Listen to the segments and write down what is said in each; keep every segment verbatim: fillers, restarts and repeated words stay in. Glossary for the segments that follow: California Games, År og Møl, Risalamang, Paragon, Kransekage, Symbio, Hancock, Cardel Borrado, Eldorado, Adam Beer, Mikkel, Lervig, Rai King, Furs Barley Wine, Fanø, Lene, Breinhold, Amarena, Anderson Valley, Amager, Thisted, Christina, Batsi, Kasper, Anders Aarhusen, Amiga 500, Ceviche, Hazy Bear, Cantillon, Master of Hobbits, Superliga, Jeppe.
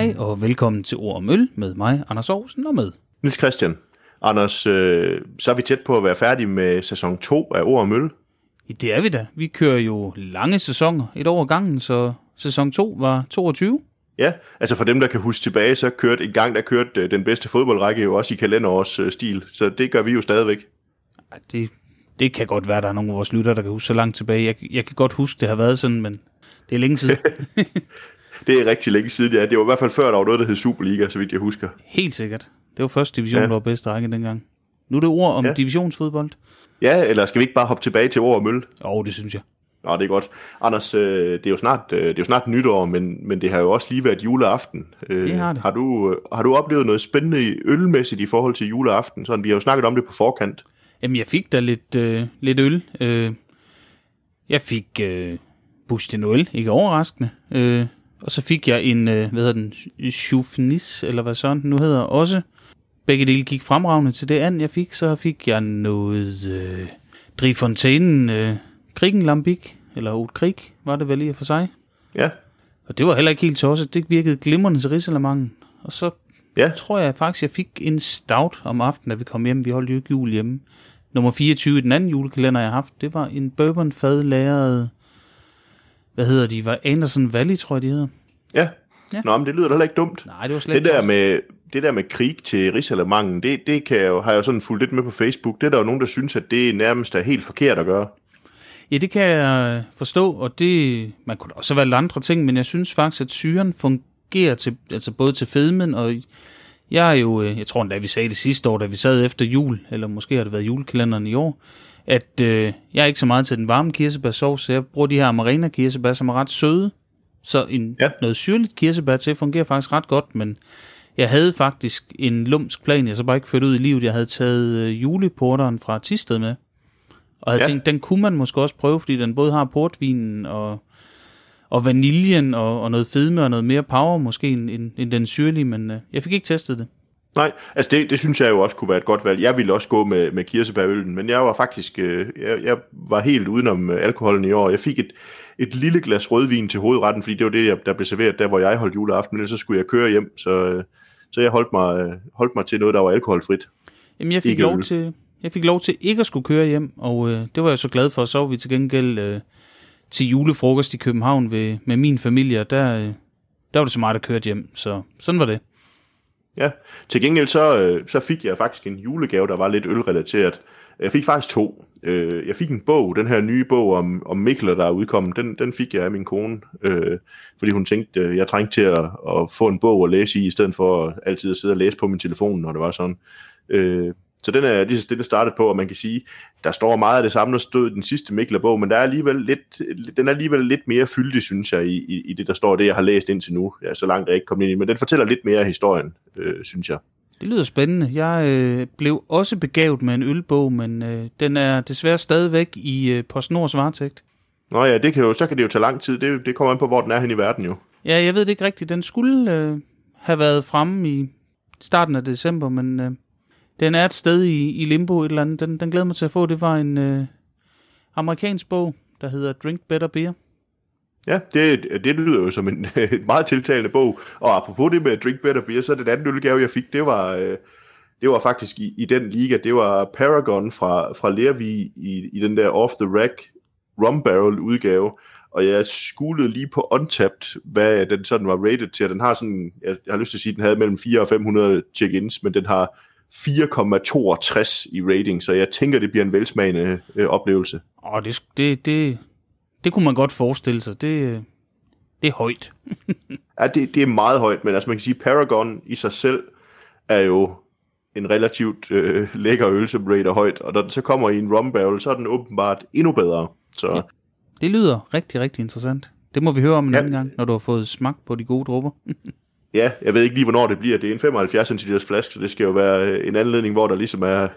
Hej og velkommen til År og Møl med mig, Anders Aarhusen, og med Nils Christian. Anders, øh, så er vi tæt på at være færdige med sæson to af År og Møl. Det er vi da. Vi kører jo lange sæsoner, et år ad gangen, så sæson to var toogtyve. Ja, altså for dem, der kan huske tilbage, så kørte en gang, der kørte den bedste fodboldrække jo også i kalenderårsstil, så det gør vi jo stadigvæk. Ej, det, det kan godt være, der er nogle af vores lyttere, der kan huske så langt tilbage. Jeg, jeg kan godt huske, det har været sådan, men det er længe siden. Det er rigtig længe siden, ja. Det var i hvert fald før, der var noget, der hed Superliga, så vidt jeg husker. Helt sikkert. Det var første division, ja. Der var bedst række dengang. Nu er det ord om ja. divisionsfodbold. Ja, eller skal vi ikke bare hoppe tilbage til År og Møl? Åh, det synes jeg. Nå, det er godt. Anders, det er jo snart, det er jo snart nytår, men, men det har jo også lige været juleaften. Det har det. Har du, har du oplevet noget spændende ølmæssigt i forhold til juleaften? Sådan, vi har jo snakket om det på forkant. Jamen, jeg fik da lidt, øh, lidt øl. Øh, jeg fik øh, Bustenøl, ikke overraskende. Øh, og så fik jeg en, øh, hvad hedder den, Choufnis, eller hvad sådan den nu hedder, også. Begge dele gik fremragende til det andet, jeg fik. Så fik jeg noget øh, Drie Fonteinen-Kriekenlambiek, øh, eller Old Krieg, var det vel lige for sig. Ja. Og det var heller ikke helt tosset. Det virkede glimrende til risalamangen. Og så ja. tror jeg faktisk, jeg fik en stout om aftenen, da vi kom hjem. Vi holdt jo ikke jul hjemme. Nummer fireogtyve i den anden julekalender, jeg har haft, det var en bourbonfadlagret, hvad hedder de, var Anderson Valley, tror jeg, de hedder. Ja. Ja. Nå, men det lyder da heller ikke dumt. Nej, det var slet det der med Det der med krig til risalamangen, det, det kan jeg jo, har jeg jo sådan fulgt lidt med på Facebook. Det er der jo nogen, der synes, at det nærmest er helt forkert at gøre. Ja, det kan jeg forstå, og det, man kunne også være andre ting, men jeg synes faktisk, at syren fungerer til, altså både til fedmen, og jeg er jo, jeg tror endda, vi sagde det sidste år, da vi sad efter jul, eller måske har det været julekalenderen i år, at øh, jeg er ikke så meget til den varme kirsebærsauce, så jeg bruger de her amarena kirsebær, som er ret søde, så en, ja. noget syrligt kirsebær til fungerer faktisk ret godt, men jeg havde faktisk en lumsk plan, jeg så bare ikke førte ud i livet. Jeg havde taget juleporteren fra Thisted med. Og jeg ja. tænkte, den kunne man måske også prøve, fordi den både har portvinen og, og vaniljen og, og noget fedme og noget mere power måske end, end den syrlige, men øh, jeg fik ikke testet det. Nej, altså det, det synes jeg jo også kunne være et godt valg. Jeg ville også gå med, med kirsebærøllen, men jeg var faktisk øh, jeg, jeg var helt udenom alkoholen i år. Jeg fik et, et lille glas rødvin til hovedretten, fordi det var det, der blev serveret, der hvor jeg holdt juleaften, eller så skulle jeg køre hjem, så... Øh, Så jeg holdt mig, holdt mig til noget, der var alkoholfrit. Jamen, jeg fik, lov til, jeg fik lov til ikke at skulle køre hjem, og øh, det var jeg så glad for. Så var vi til gengæld øh, til julefrokost i København ved, med min familie, og der, øh, der var det så meget, der kørte hjem. Så sådan var det. Ja, til gengæld så, øh, så fik jeg faktisk en julegave, der var lidt ølrelateret. Jeg fik faktisk to. Øh, jeg fik en bog, den her nye bog om, om Mikla, der er udkommet. Den, den fik jeg af min kone, øh, fordi hun tænkte, øh, jeg trængte til at, at få en bog at læse i, i stedet for altid at sidde og læse på min telefon, når det var sådan. Øh, så den er lige så stille startet på, og man kan sige, der står meget af det samme, der stod i den sidste Mikla-bog, men der er alligevel lidt, den er alligevel lidt mere fyldig, synes jeg, i, i, i det, der står, det jeg har læst indtil nu. Ja, så langt er jeg ikke kommet ind i, men den fortæller lidt mere af historien, øh, synes jeg. Det lyder spændende. Jeg øh, blev også begavet med en ølbog, men øh, den er desværre stadigvæk i øh, PostNords varetægt. Nå ja, det kan jo, så kan det jo tage lang tid. Det, det kommer an på, hvor den er hen i verden jo. Ja, jeg ved det ikke rigtigt. Den skulle øh, have været fremme i starten af december, men øh, den er et sted i, i limbo et eller andet. Den, den glæder mig til at få. Det var en øh, amerikansk bog, der hedder Drink Better Beer. Ja, det, det lyder jo som en, en meget tiltalende bog, og apropos det med Drink Better Beer, så den anden ølgave, jeg fik, det var, det var faktisk i, i den liga, det var Paragon fra, fra Lervig i, i den der Off the Rack Rum Barrel udgave, og jeg skulede lige på Untapped, hvad den sådan var rated til, og den har sådan, jeg har lyst til at sige, den havde mellem fire og fem hundrede check-ins, men den har fire komma toogtres i rating, så jeg tænker, det bliver en velsmagende øh, oplevelse. Åh, det... det, det... Det kunne man godt forestille sig. Det, det er højt. Ja, det, det er meget højt, men altså man kan sige, Paragon i sig selv er jo en relativt øh, lækker øl, som rater højt, og når den så kommer i en rum barrel, så er den åbenbart endnu bedre. Så... Ja, det lyder rigtig, rigtig interessant. Det må vi høre om en ja. anden gang, når du har fået smagt på de gode dråber. Ja, jeg ved ikke lige, hvornår det bliver. Det er en femoghalvfjerds centiliters flaske, så det skal jo være en anledning, hvor der ligesom er,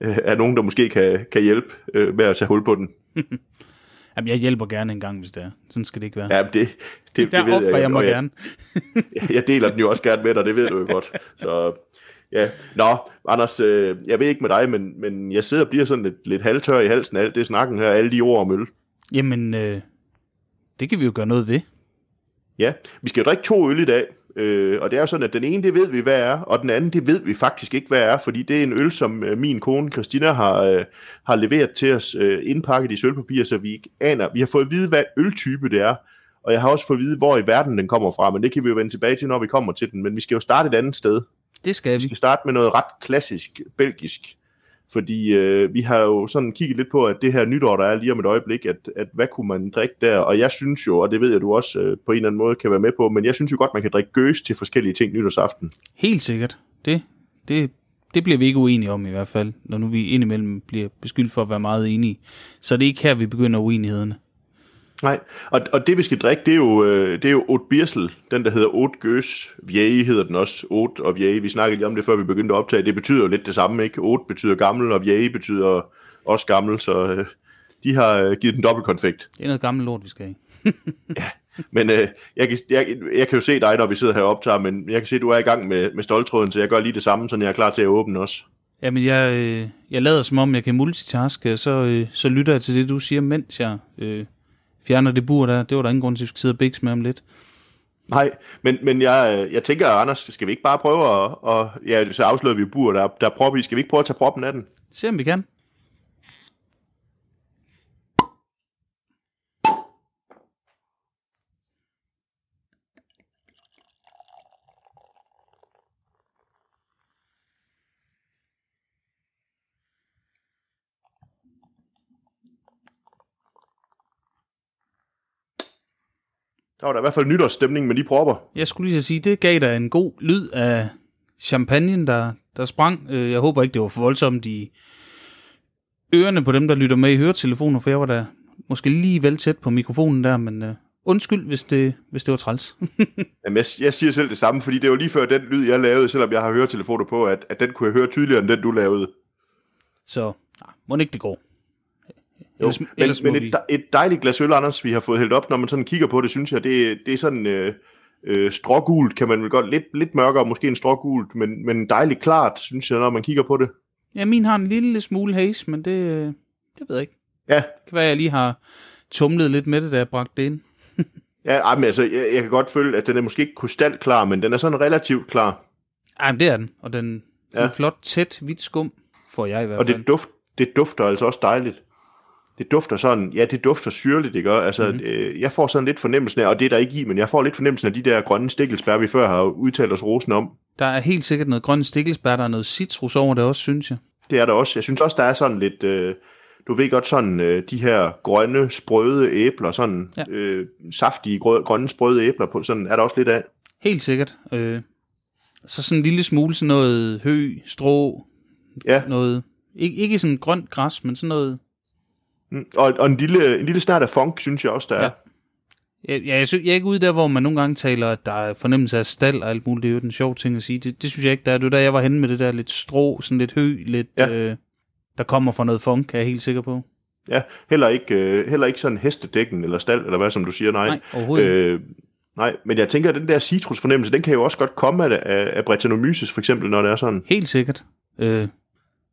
er nogen, der måske kan, kan hjælpe øh, med at tage hul på den. Jamen, jeg hjælper gerne en gang, hvis det er. Sådan skal det ikke være. Ja, det, det, det, der det ved jeg, jeg, jeg mig jeg, gerne. Jeg deler den jo også gerne med dig, det ved du jo godt. Så, ja. Nå, Anders, øh, jeg ved ikke med dig, men, men jeg sidder og bliver sådan lidt, lidt halvtør i halsen af alt det snakken her, alle de ord om øl. Jamen, øh, det kan vi jo gøre noget ved. Ja, vi skal jo drikke to øl i dag, Øh, og det er jo sådan, at den ene, det ved vi, hvad er, og den anden, det ved vi faktisk ikke, hvad er, fordi det er en øl, som øh, min kone Christina har, øh, har leveret til os, øh, indpakket i sølvpapir, så vi ikke aner. Vi har fået at vide, hvad øltype det er, og jeg har også fået at vide, hvor i verden den kommer fra, men det kan vi jo vende tilbage til, når vi kommer til den. Men vi skal jo starte et andet sted. Det skal vi. Vi skal starte med noget ret klassisk belgisk, fordi øh, vi har jo sådan kigget lidt på, at det her nytår, der er lige om et øjeblik, at, at hvad kunne man drikke der? Og jeg synes jo, og det ved jeg, du også øh, på en eller anden måde kan være med på, men jeg synes jo godt, man kan drikke gøs til forskellige ting nytårsaften. Helt sikkert. Det, det, det bliver vi ikke uenige om i hvert fald, når nu vi indimellem bliver beskyldt for at være meget enige. Så det er ikke her, vi begynder uenighederne. Nej, og, og det vi skal drikke, det er jo, det er jo otte birsel, den der hedder otte gøs, vjæge hedder den også, otte og vjæge, vi snakkede lige om det, før vi begyndte at optage, det betyder jo lidt det samme, ikke? otte betyder gammel, og vjæge betyder også gammel, så øh, de har øh, givet den dobbeltkonfekt. Det er noget gammelt lort, vi skal have. Ja, men øh, jeg, kan, jeg, jeg kan jo se dig, når vi sidder her og optager, men jeg kan se, at du er i gang med, med stoltråden, så jeg gør lige det samme, så jeg er klar til at åbne også. Jamen, jeg, øh, jeg lader som om, jeg kan multitaske, så, øh, så lytter jeg til det, du siger, mens jeg... Øh fjerner det bur der, det var der ingen grund til, at vi skal sidde og bækse med ham lidt. Nej, men, men jeg, jeg tænker, Anders, skal vi ikke bare prøve at, og, ja, så afslører vi bur der, der er prop i, skal vi ikke prøve at tage proppen af den? Se om vi kan. Der var der i hvert fald nytårsstemning med de propper. Jeg skulle lige sige, det gav dig en god lyd af champagnen, der, der sprang. Jeg håber ikke, det var for voldsomt i ørerne på dem, der lytter med i høretelefoner, for jeg var da måske lige vel tæt på mikrofonen der, men uh, undskyld, hvis det, hvis det var træls. Jamen, jeg, jeg siger selv det samme, fordi det var lige før den lyd, jeg lavede, selvom jeg har høretelefoner på, at, at den kunne jeg høre tydeligere, end den du lavede. Så, nej, må ikke det går. Jo, ellers, men ellers men et, et dejligt glas øl, Anders, vi har fået hældt op. Når man sådan kigger på det, synes jeg, det, det er sådan øh, øh, strågult, kan man vel godt. Lidt, lidt mørkere, måske en strågult, men, men dejligt klart, synes jeg, når man kigger på det. Ja, min har en lille smule haze, men det, det ved jeg ikke. Ja. Det kan være, jeg lige har tumlet lidt med det, da jeg bragte det ind. Ja, men altså, jeg, jeg kan godt føle, at den er måske ikke krystalklar, men den er sådan relativt klar. Ej, men det er den, og den er ja. Flot, tæt, hvidt skum, får jeg i hvert fald. Og det, duft, det dufter altså også dejligt. Det dufter sådan, ja, det dufter syrligt, det gør. Altså, mm-hmm. øh, jeg får sådan lidt fornemmelsen af, og det er der ikke i, men jeg får lidt fornemmelsen af de der grønne stikkelsbær, vi før har udtalt os rosen om. Der er helt sikkert noget grønne stikkelsbær, der er noget citrus over det også, synes jeg. Det er der også. Jeg synes også, der er sådan lidt, øh, du ved godt, sådan øh, de her grønne, sprøde æbler, sådan ja. øh, saftige, grø- grønne, sprøde æbler, på, sådan er der også lidt af. Helt sikkert. Øh, så sådan en lille smule, sådan noget hø, strå, ja. Noget, ikke, ikke sådan grønt græs, men sådan noget... Og, og en lille, en lille snart af funk, synes jeg også, der er. Ja. Jeg, jeg, jeg, jeg er ikke ude der, hvor man nogle gange taler, at der er fornemmelse af stald og alt muligt. Det er jo den sjove ting at sige. Det, det synes jeg ikke, der er. Det var der, jeg var henne med det der lidt strå, sådan lidt hø, lidt, ja. øh, der kommer fra noget funk, er jeg helt sikker på. Ja, heller ikke, øh, heller ikke sådan hestedækken eller stald, eller hvad som du siger, nej. Nej, overhovedet øh, Nej, men jeg tænker, at den der citrusfornemmelse, den kan jo også godt komme af, af Brettanomyces, for eksempel, når det er sådan. Helt sikkert. Øh,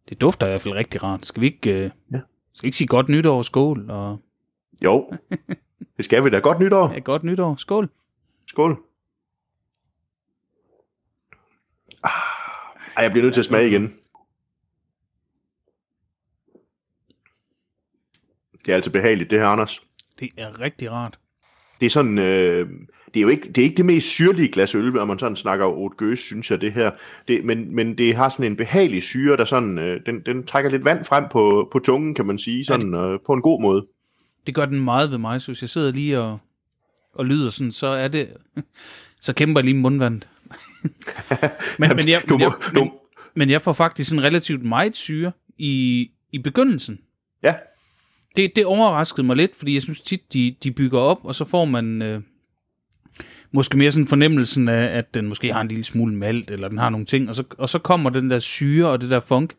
det dufter i hvert fald rigtig rart. Skal vi ikke... Øh... Ja. Skal ikke sige godt nytår, skål? Og... Jo, det skal vi da. Godt nytår. Ja, godt nytår. Skål. Skål. Ah, jeg bliver nødt til at smage igen. Det er altså behageligt, det her, Anders. Det er rigtig rart. Det er sådan... Øh... Det er jo ikke det, er ikke det mest syrlige glas øl, når man sådan snakker otte gøs, synes jeg, det her. Det, men, men det har sådan en behagelig syre, der sådan, øh, den, den trækker lidt vand frem på, på tungen, kan man sige, sådan, ja, det, øh, på en god måde. Det gør den meget ved mig, så hvis jeg sidder lige og, og lyder sådan, så er det, så kæmper jeg lige mundvandet. men, men, jeg, men, jeg, men, men jeg får faktisk en relativt meget syre i, i begyndelsen. Ja. Det, det overraskede mig lidt, fordi jeg synes tit, de, de bygger op, og så får man... Øh, Måske mere sådan fornemmelsen af, at den måske har en lille smule malt, eller den har nogle ting, og så, og så kommer den der syre og det der funk.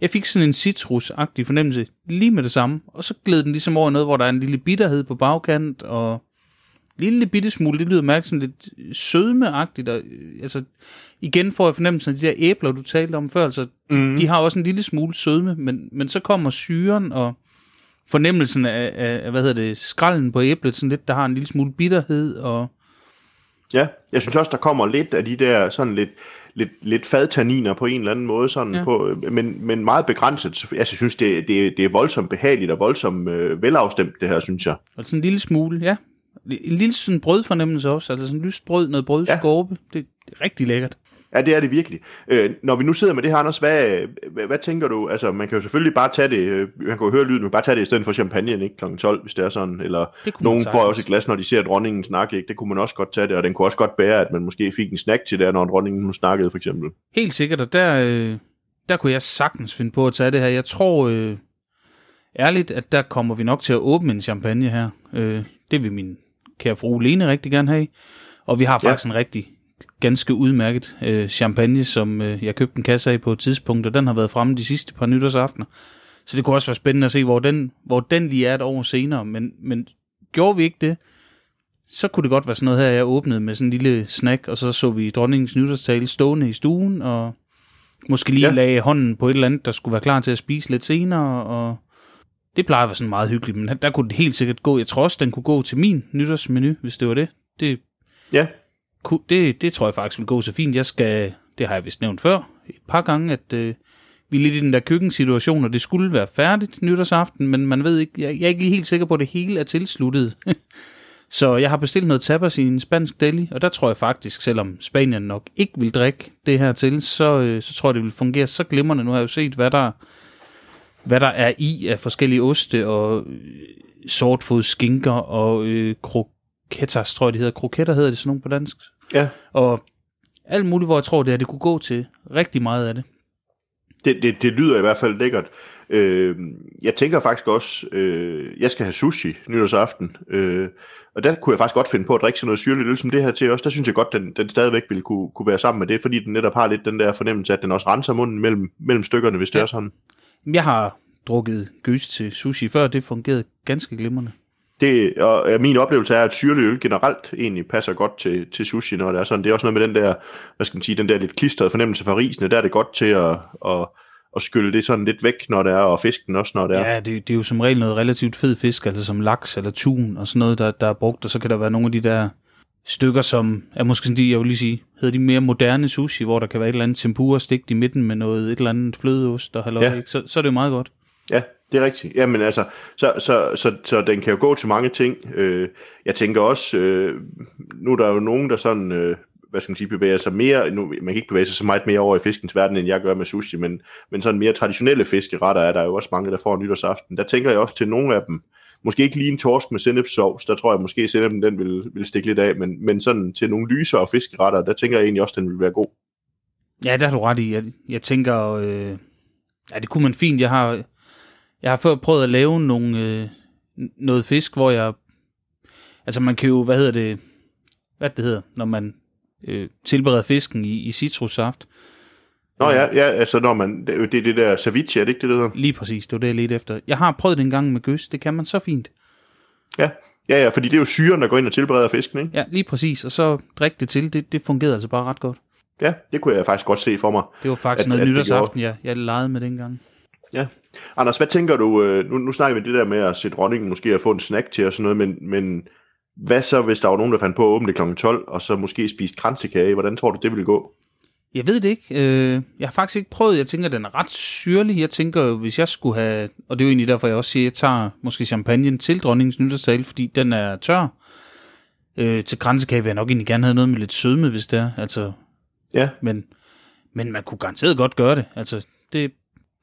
Jeg fik sådan en citrusagtig fornemmelse lige med det samme, og så gled den ligesom over noget, hvor der er en lille bitterhed på bagkant, og en lille bitte smule, det lyder mærkeligt sådan lidt sødmeagtigt. Og, altså, igen får jeg fornemmelsen af de der æbler, du talte om før, altså, mm. de, de har også en lille smule sødme, men, men så kommer syren og fornemmelsen af, af, hvad hedder det, skralden på æblet, sådan lidt, der har en lille smule bitterhed, og Ja, jeg synes også, der kommer lidt af de der sådan lidt, lidt, lidt fadtanniner på en eller anden måde, sådan ja. på, men, men meget begrænset. Jeg synes, det, det, det er voldsomt behageligt og voldsomt øh, velafstemt, det her, synes jeg. Og sådan en lille smule, ja. En lille sådan brødfornemmelse også, altså sådan lyst brød, noget brødskorpe, ja. Det er rigtig lækkert. Ja, det er det virkelig. Øh, når vi nu sidder med det her, Anders, hvad, hvad, hvad tænker du? Altså, man kan jo selvfølgelig bare tage det, man kan jo høre lyden, men bare tage det i stedet for champagne, ikke? klokken tolv, hvis det er sådan, eller nogen får også et glas, når de ser dronningen snakke, ikke? Det kunne man også godt tage det, og den kunne også godt bære, at man måske fik en snack til der, når dronningen hun snakkede, for eksempel. Helt sikkert, og der, der kunne jeg sagtens finde på at tage det her. Jeg tror øh, ærligt, at der kommer vi nok til at åbne en champagne her. Øh, det vil min kære fru Lene rigtig gerne have, og vi har faktisk ja. en rigtig ganske udmærket øh, champagne, som øh, jeg købte en kasse af på et tidspunkt, og den har været fremme de sidste par nytårsaftener. Så det kunne også være spændende at se, hvor den, hvor den lige er et år senere, men, men gjorde vi ikke det, så kunne det godt være sådan noget her, jeg åbnede med sådan en lille snack, og så så vi dronningens nytårstale stående i stuen, og måske lige ja. lagde hånden på et eller andet, der skulle være klar til at spise lidt senere, og det plejer at være sådan meget hyggeligt, men der kunne det helt sikkert gå. Jeg tror også, den kunne gå til min nytårsmenu, hvis det var det. Det ja. Det, det tror jeg faktisk vil gå så fint. Jeg skal, det har jeg vist nævnt før et par gange, at øh, vi er lidt i den der køkkensituation, og det skulle være færdigt nytårsaften, men man ved ikke, jeg, jeg er ikke lige helt sikker på, at det hele er tilsluttet. Så jeg har bestilt noget tapas i en spansk deli, og der tror jeg faktisk, selvom Spanien nok ikke vil drikke det her til, så, øh, så tror jeg, det vil fungere så glimrende. Nu har jeg jo set, hvad der, hvad der er i af forskellige oste og øh, sortfod skinker og øh, kroketter, tror jeg, det hedder. Kroketter hedder det sådan nogle på dansk. Ja. Og alt muligt, hvor jeg tror det er, det kunne gå til rigtig meget af det. Det, det, det lyder i hvert fald lækkert. Øh, jeg tænker faktisk også, øh, jeg skal have sushi nytårsaften, øh, og der kunne jeg faktisk godt finde på at drikke sådan noget syrligt øl som det her til også. Der synes jeg godt, den, den stadigvæk ville kunne, kunne være sammen med det, fordi den netop har lidt den der fornemmelse, at den også renser munden mellem, mellem stykkerne, hvis ja. det er sådan. Jeg har drukket gys til sushi før, det fungerede ganske glimrende. Det, og min oplevelse er, at syrlig øl generelt egentlig passer godt til, til sushi, når det er sådan. Det er også noget med den der, hvad skal man sige, den der lidt klistrede fornemmelse fra risene, der er det godt til at, at, at skylle det sådan lidt væk, når det er, og fisken også, når det er. Ja, det, det er jo som regel noget relativt fed fisk, altså som laks eller tun og sådan noget, der, der er brugt, og så kan der være nogle af de der stykker, som er måske sådan de, jeg vil lige sige, hedder de mere moderne sushi, hvor der kan være et eller andet tempura stegt i midten med noget, et eller andet flødeost og halløj, ja. så, så er det jo meget godt. Ja, det er rigtigt. Jamen altså, så, så, så, så den kan jo gå til mange ting. Øh, jeg tænker også, øh, nu er der jo nogen, der sådan, øh, hvad skal man sige, bevæger sig mere, nu, man kan ikke bevæge sig så meget mere over i fiskens verden, end jeg gør med sushi, men, men sådan mere traditionelle fiskeretter er der jo også mange, der får nytårsaften. Der tænker jeg også til nogle af dem, måske ikke lige en torsk med sennepsovs, der tror jeg måske, at sennepen den vil, vil stikke lidt af, men, men sådan til nogle lysere fiskeretter, der tænker jeg egentlig også, at den vil være god. Ja, der har du ret i. Jeg, jeg tænker, øh, ja, det kunne man fint. Jeg har... Jeg har før prøvet at lave nogle, øh, noget fisk, hvor jeg... Altså man kan jo, hvad hedder det... Hvad det hedder, når man øh, tilbereder fisken i, i citrussaft. Nå ja, ja, altså når man... Det er det der ceviche, er det ikke det, det hedder? Lige præcis, det var det, jeg ledte efter. Jeg har prøvet det en gang med gøs, det kan man så fint. Ja, ja, ja, fordi det er jo syren, der går ind og tilbereder fisken, ikke? Ja, lige præcis, og så drikke det til, det, det fungerede altså bare ret godt. Ja, det kunne jeg faktisk godt se for mig. Det var faktisk at, noget at nytårsaften, jeg, jeg legede med dengang. Ja. Anders, hvad tænker du, nu, nu snakker vi det der med at se dronningen måske at få en snack til og sådan noget, men, men hvad så, hvis der var nogen, der fandt på at åbne det klokken tolv, og så måske spise kransekage? Hvordan tror du, det ville gå? Jeg ved det ikke. Øh, jeg har faktisk ikke prøvet. Jeg tænker, den er ret syrlig. Jeg tænker, hvis jeg skulle have, og det er jo egentlig derfor, jeg også siger, at jeg tager måske champagnen til dronningens nytårstale, fordi den er tør. Øh, til kransekage vil jeg nok egentlig gerne have noget med lidt sødme, hvis det er. Altså, ja. Men, men man kunne garanteret godt gøre det. Altså, det...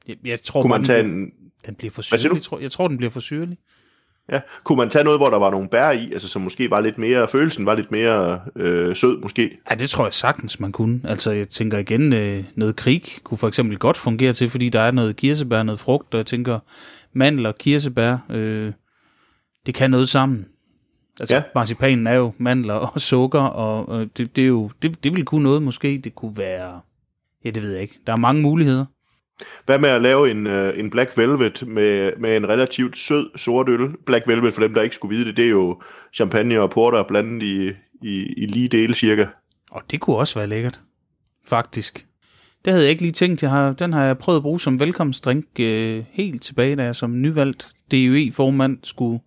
Jeg, jeg tror, man man, tage en... den bliver for syrlig. Jeg, jeg tror, den bliver for syrlig. Ja, kunne man tage noget, hvor der var nogle bær i, altså som måske var lidt mere, følelsen var lidt mere øh, sød måske? Ja, det tror jeg sagtens, man kunne. Altså, jeg tænker igen, øh, noget krig kunne for eksempel godt fungere til, fordi der er noget kirsebær, noget frugt, og jeg tænker, mandler, kirsebær, øh, det kan noget sammen. Altså, ja. Marcipanen er jo mandler og sukker, og øh, det, det er jo, det, det ville kunne noget måske, det kunne være, ja, det ved jeg ikke. Der er mange muligheder. Hvad med at lave en, øh, en Black Velvet med, med en relativt sød sort øl? Black Velvet, for dem, der ikke skulle vide det, det er jo champagne og porter blandet i, i, i lige dele cirka. Og det kunne også være lækkert, faktisk. Det havde jeg ikke lige tænkt. Jeg har, den har jeg prøvet at bruge som velkomstdrink øh, helt tilbage, da jeg som nyvalgt D E U E-formand skulle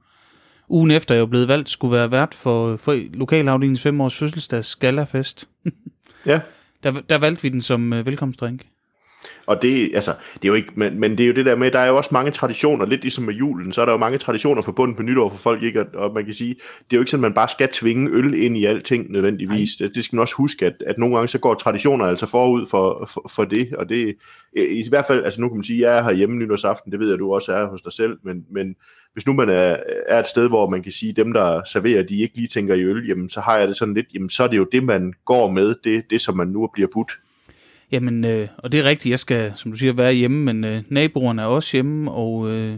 ugen efter jeg blev valgt, skulle være vært for, for lokalafdelingens fem års fødselsdags skallafest. Ja. Der, der valgte vi den som øh, velkomstdrink. Og det, altså, det er jo ikke, men, men det er jo det der med, der er jo også mange traditioner, lidt ligesom med julen, så er der jo mange traditioner forbundet på nytår for folk, ikke? Og, og man kan sige, det er jo ikke sådan, at man bare skal tvinge øl ind i alting nødvendigvis. Det, det skal man også huske, at, at nogle gange så går traditioner altså forud for, for, for det, og det i hvert fald, altså nu kan man sige, at jeg er herhjemme nytårsaften, det ved jeg, du også er hos dig selv, men, men hvis nu man er, er et sted, hvor man kan sige, at dem, der serverer, de ikke lige tænker i øl, jamen så har jeg det sådan lidt, jamen så er det jo det, man går med, det, det som man nu bliver budt. Jamen, øh, og det er rigtigt, jeg skal, som du siger, være hjemme, men øh, naboerne er også hjemme, og øh,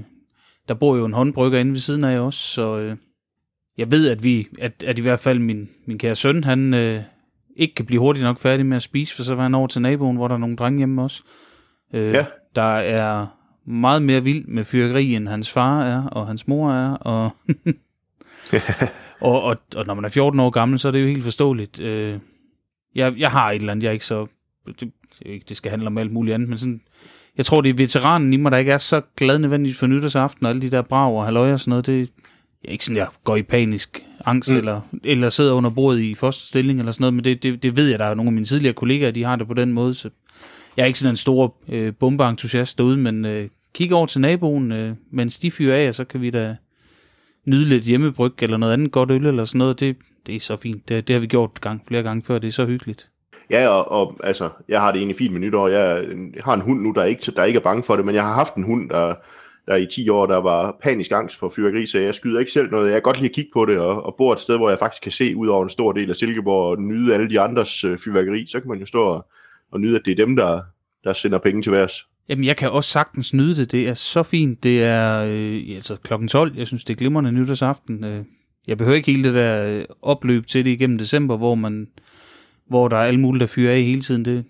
der bor jo en håndbrygger inde ved siden af os, så øh, jeg ved, at vi, at, at i hvert fald min, min kære søn, han øh, ikke kan blive hurtigt nok færdig med at spise, for så var han over til naboen, hvor der er nogle drenge hjemme også. Øh, ja. Der er meget mere vild med fyrkeri, end hans far er, og hans mor er, og, og, og, og når man er fjorten år gammel, så er det jo helt forståeligt. Øh, jeg, jeg har et eller andet, jeg er ikke så... Det, det skal handle om alt muligt andet, men sådan, jeg tror, det er veteranen i mig, der ikke er så glad nødvendigt for nytårsaften, og alle de der brag og halløj og sådan noget, det er ikke sådan, jeg går i panisk angst, mm. eller, eller sidder under bordet i første stilling eller sådan noget, men det, det, det ved jeg, der er nogle af mine tidligere kollegaer, de har det på den måde, så jeg er ikke sådan en stor øh, bombeentusiast derude, men øh, kig over til naboen, øh, mens de fyrer af, og så kan vi da nyde lidt hjemmebryg, eller noget andet godt øl, eller sådan noget, det, det er så fint, det, det har vi gjort gang, flere gange før, det er så hyggeligt. Ja, og, og altså, jeg har det egentlig fint med nytår. Jeg har en hund nu, der ikke, der ikke er bange for det, men jeg har haft en hund, der, der i ti år, der var panisk angst for fyrværkeri, så jeg skyder ikke selv noget. Jeg kan godt lide at kigge på det, og, og bor et sted, hvor jeg faktisk kan se ud over en stor del af Silkeborg og nyde alle de andres øh, fyrværkeri. Så kan man jo stå og, og nyde, at det er dem, der, der sender penge til værs. Jamen, jeg kan også sagtens nyde det. Det er så fint. Det er øh, altså klokken tolv. Jeg synes, det er glimrende nytårsaften. Øh, jeg behøver ikke hele det der øh, opløb til det igennem december, hvor man... hvor der er alle mulige, der fyrer af hele tiden, det,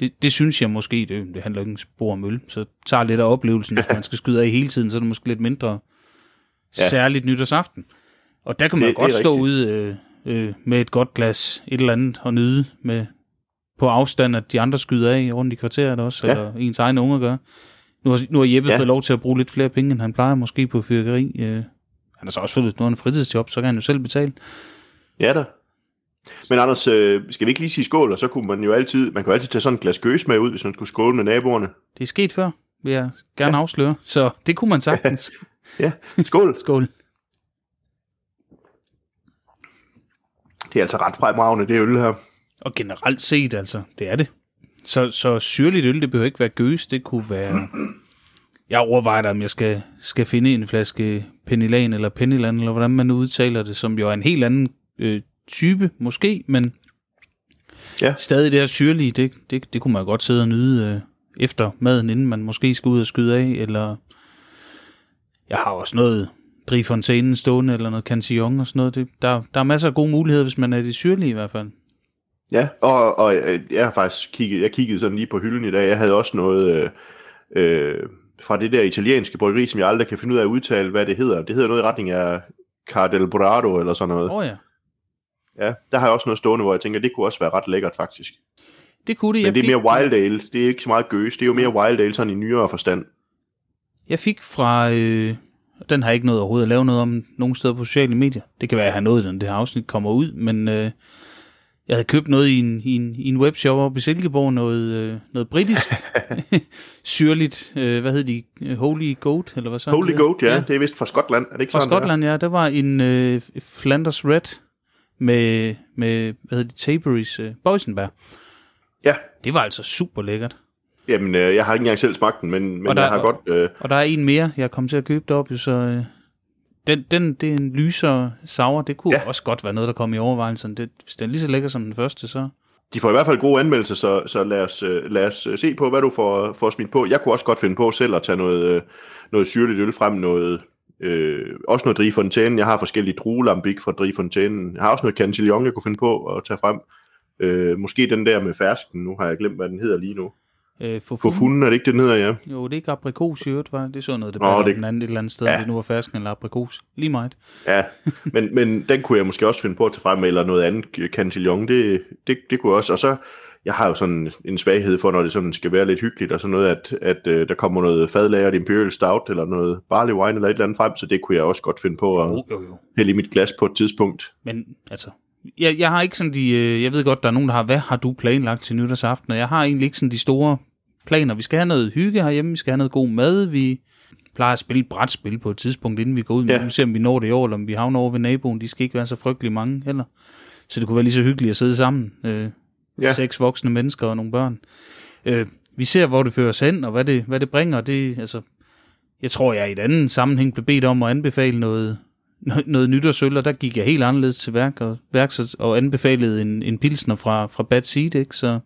det, det synes jeg måske, det, det handler ikke en spor om øl, så tager lidt af oplevelsen, hvis man skal skyde af hele tiden, så er det måske lidt mindre, ja. Særligt nytårsaften. Og der kan man det, godt det stå ude øh, øh, med et godt glas, et eller andet, og nyde med, på afstand, at de andre skyder af rundt i kvarteret også, ja. Eller ens egne unger gør. Nu har, nu har Jeppe ja. fået lov til at bruge lidt flere penge, end han plejer måske på fyrkeri. Øh, han er så også fået noget en fritidsjob, så kan han jo selv betale. Ja da. Men Anders, øh, skal vi ikke lige sige skål, og så kunne man jo altid, man kunne altid tage sådan en glas gøs med ud, hvis man skulle skåle med naboerne. Det er sket før, vil jeg gerne ja. afsløre, så det kunne man sagtens. Ja, skål. Skål. Det er altså ret fremragende, det øl her. Og generelt set altså, det er det. Så, så syrligt øl, det behøver ikke være gøs, det kunne være... Jeg overvejer da, om jeg skal, skal finde en flaske Pennilan eller Penniland, eller hvordan man udtaler det, som jo er en helt anden... Øh, type, måske, men ja. Stadig det her syrlige, det, det, det kunne man godt sidde og nyde øh, efter maden, inden man måske skal ud og skyde af, eller jeg har også noget Drie Fonteinen stående, eller noget Cantillon og sådan noget. Det, der, der er masser af gode muligheder, hvis man er det syrlige i hvert fald. Ja, og, og jeg, jeg har faktisk kigget, jeg kiggede sådan lige på hylden i dag, jeg havde også noget... Øh, øh, fra det der italienske bryggeri, som jeg aldrig kan finde ud af at udtale, hvad det hedder. Det hedder noget i retning af Cardel Borrado, eller sådan noget. Åh oh, ja. Ja, der har jeg også noget stående, hvor jeg tænker, det kunne også være ret lækkert, faktisk. Det kunne det. Men det er mere wild ale. Det er ikke så meget gøs. Det er jo mere wild ale, sådan i nyere forstand. Jeg fik fra... Øh, den har ikke noget overhovedet at lave noget om nogen steder på sociale medier. Det kan være, at jeg har nået den. Det her afsnit kommer ud, men... Øh, jeg havde købt noget i en, i en, i en webshop oppe i Silkeborg. Noget, øh, noget britisk. Syrligt. Øh, hvad hed de? Holy Goat, eller hvad så? Holy Goat, ja. ja. Det er vist fra Skotland. Er det ikke fra sådan, Skotland, der? Ja. Der var en øh, Flanders Red... med, med, hvad hedder det, Taperies uh, boysenbær. Ja. Det var altså super lækkert. Jamen, øh, jeg har ikke engang selv smagt den, men, men der, jeg har og, godt... Øh... Og der er en mere, jeg kom til at købe deroppe, så øh, den, den, det er en lysere sour, det kunne ja. også godt være noget, der kom i overvejelsen. Det, hvis den er lige så lækker som den første, så... De får i hvert fald gode anmeldelser, så, så lad, os, lad os se på, hvad du får, får smidt på. Jeg kunne også godt finde på selv at tage noget, noget syrligt øl frem, noget... Øh, også noget Drie Fonteinen. Jeg har forskellige druelambik fra Drie Fonteinen. Jeg har også noget Cantillon, jeg kunne finde på at tage frem. Øh, måske den der med fersken. Nu har jeg glemt, hvad den hedder lige nu. Øh, Forfunden, er det ikke det, den hedder, ja? Jo, det er ikke aprikos i øvrigt, var det? Det er sådan noget, det bare det... den anden et eller andet sted, ja. Det nu var fersken eller aprikos. Lige meget. Ja, men, men den kunne jeg måske også finde på at tage frem, eller noget andet Cantillon. Det, det, det kunne jeg også. Og så jeg har jo sådan en svaghed for, når det sådan skal være lidt hyggeligt og sådan noget, at, at øh, der kommer noget fadlagret Imperial Stout eller noget barley wine eller et eller andet frem, så det kunne jeg også godt finde på at jo, jo, jo. hælde i mit glas på et tidspunkt. Men altså, jeg, jeg har ikke sådan de, øh, jeg ved godt, der er nogen, der har, hvad har du planlagt til nytårsaften? Og jeg har egentlig ikke sådan de store planer. Vi skal have noget hygge herhjemme, vi skal have noget god mad, vi plejer at spille brætspil på et tidspunkt, inden vi går ud, men ja. Se om vi når det i år, eller om vi havner over ved naboen, de skal ikke være så frygtelig mange heller. Så det kunne være lige så hyggeligt at sidde sammen. Øh, ja. Seks voksne mennesker og nogle børn. Øh, vi ser, hvor det fører os hen, og hvad det, hvad det bringer. Det, altså, jeg tror, jeg i et andet sammenhæng blev bedt om at anbefale noget, noget, noget nytårsøl, og der gik jeg helt anderledes til værk, og, værks, og anbefalede en, en pilsner fra, fra Bad Seed, ikke? Så...